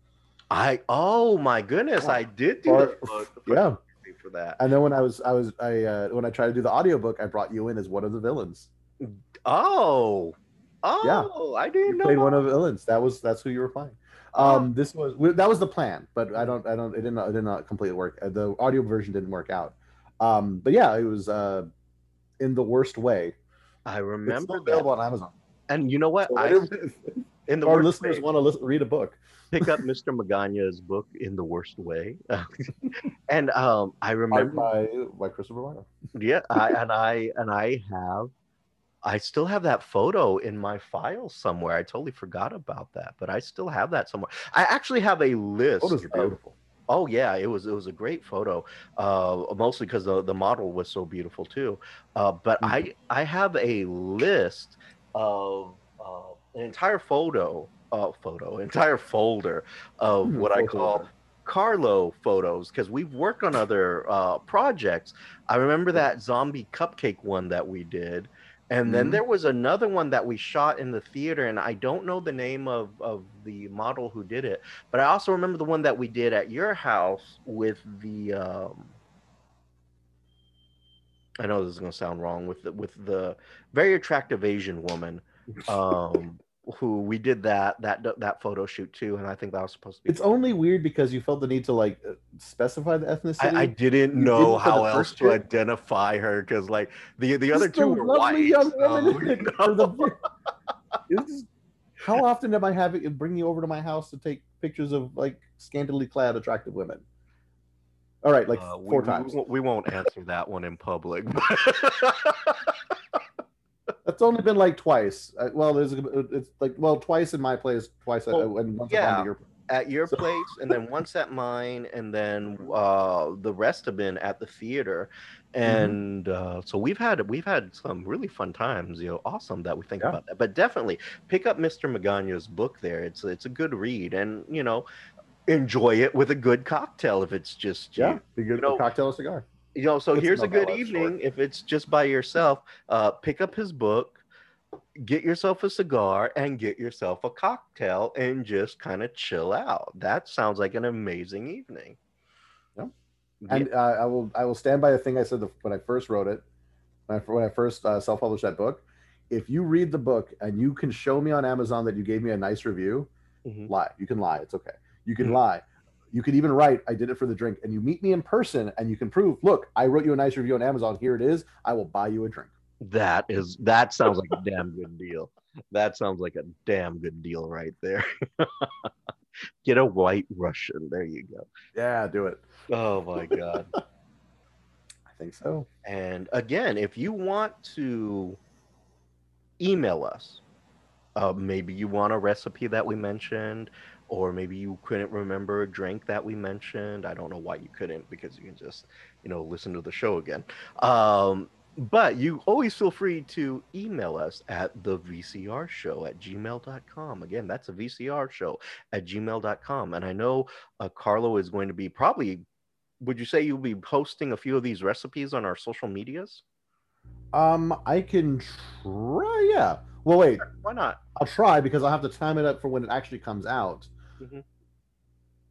I oh my goodness, yeah. I did do but, the photo. The photo yeah. for that. And then when I was I was I uh, when I tried to do the audiobook, I brought you in as one of the villains. Oh, oh, yeah. I didn't you know. Played one of the villains. That was that's who you were playing. Um, this was that was the plan, but I don't, I don't, it did not, it did not completely work. The audio version didn't work out. Um, but yeah, it was uh, in the worst way. I remember it's still available on Amazon. And you know what? So I, in the our listeners way, want to listen, read a book. Pick up Mister Magaña's book in the worst way. And um, I remember by, by Christopher Winer. Yeah, I, and I and I have. I still have that photo in my file somewhere. I totally forgot about that, but I still have that somewhere. I actually have a list. Photos are beautiful. Oh yeah, it was it was a great photo. Uh, mostly because the, the model was so beautiful too. Uh, but mm-hmm. I I have a list of uh, an entire photo, uh, photo, entire folder of mm-hmm. what photo I call. Folder. Carlo photos because we've worked on other uh, projects. I remember that zombie cupcake one that we did, and then mm-hmm. there was another one that we shot in the theater, and I don't know the name of, of the model who did it, but I also remember the one that we did at your house with the um, I know this is going to sound wrong with the, with the very attractive Asian woman um who we did that that that photo shoot too, and I think that was supposed to be. It's fun. Only weird because you felt the need to like specify the ethnicity. I, I didn't you know didn't how else to identify her because like the the just other two were white. Young woman so, the, just, how often am I having it bring you over to my house to take pictures of like scantily clad attractive women? All right, like uh, four we, times. We, we won't answer that one in public. It's only been like twice. Uh, well, there's a, it's like well twice in my place, twice well, at, and once yeah, at your place. At your so. place, and then once at mine, and then uh, the rest have been at the theater, and mm-hmm. uh, so we've had we've had some really fun times. You know, awesome that we think yeah. about that. But definitely pick up Mister Magaña's book there. It's it's a good read, and you know, enjoy it with a good cocktail if it's just yeah, you, the good you know, cocktail or cigar. You know, so it's here's a good evening. Short. If it's just by yourself, uh, pick up his book, get yourself a cigar and get yourself a cocktail and just kind of chill out. That sounds like an amazing evening. Yeah. And uh, I will I will stand by the thing I said the, when I first wrote it, when I, when I first uh, self-published that book. If you read the book and you can show me on Amazon that you gave me a nice review, mm-hmm. lie. You can lie. It's okay. You can mm-hmm. lie. You can even write, I did it for the drink. And you meet me in person and you can prove, look, I wrote you a nice review on Amazon. Here it is. I will buy you a drink. That is, that sounds like a damn good deal. That sounds like a damn good deal right there. Get a white Russian. There you go. Yeah, do it. Oh my God. I think so. And again, if you want to email us, uh, maybe you want a recipe that we mentioned, or maybe you couldn't remember a drink that we mentioned. I don't know why you couldn't, because you can just, you know, listen to the show again. Um, But you always feel free to email us at the V C R show at gmail dot com. Again, that's a V C R show at gmail dot com. And I know uh, Carlo is going to be probably, would you say you'll be posting a few of these recipes on our social medias? Um, I can try, yeah. Well, wait. Sure, why not? I'll try, because I'll have to time it up for when it actually comes out. Mm-hmm.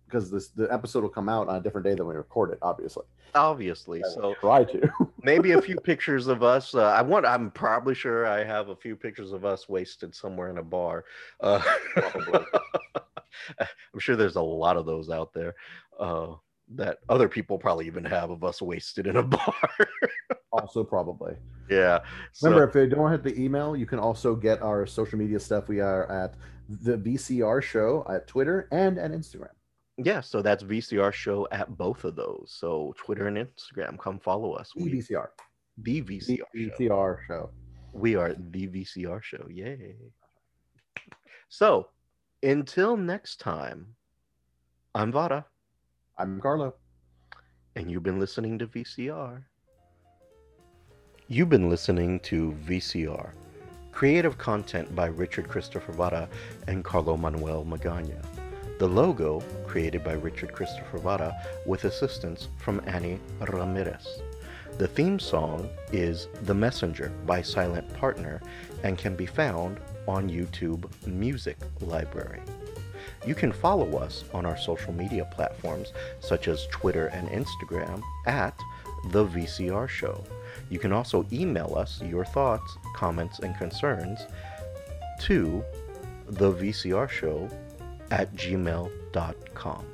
Because this the episode will come out on a different day than we record it, obviously. Obviously, I so try to maybe a few pictures of us. Uh, I want. I'm probably sure I have a few pictures of us wasted somewhere in a bar. Uh, I'm sure there's a lot of those out there uh, that other people probably even have of us wasted in a bar. Also, probably. Yeah. Remember, so, if you don't have the email, you can also get our social media stuff. We are at the V C R Show at Twitter and at Instagram. Yeah, so that's V C R Show at both of those. So Twitter and Instagram, come follow us. The V C R. The V C R, the V C R show. show. We are the V C R Show. Yay. So until next time, I'm Vada. I'm Carlo. And you've been listening to V C R. You've been listening to V C R. Creative content by Richard Christopher Vada and Carlo Manuel Magaña. The logo created by Richard Christopher Vada with assistance from Annie Ramirez. The theme song is The Messenger by Silent Partner and can be found on YouTube Music Library. You can follow us on our social media platforms such as Twitter and Instagram at The V C R Show. You can also email us your thoughts, comments, and concerns to The V C R Show at gmail dot com.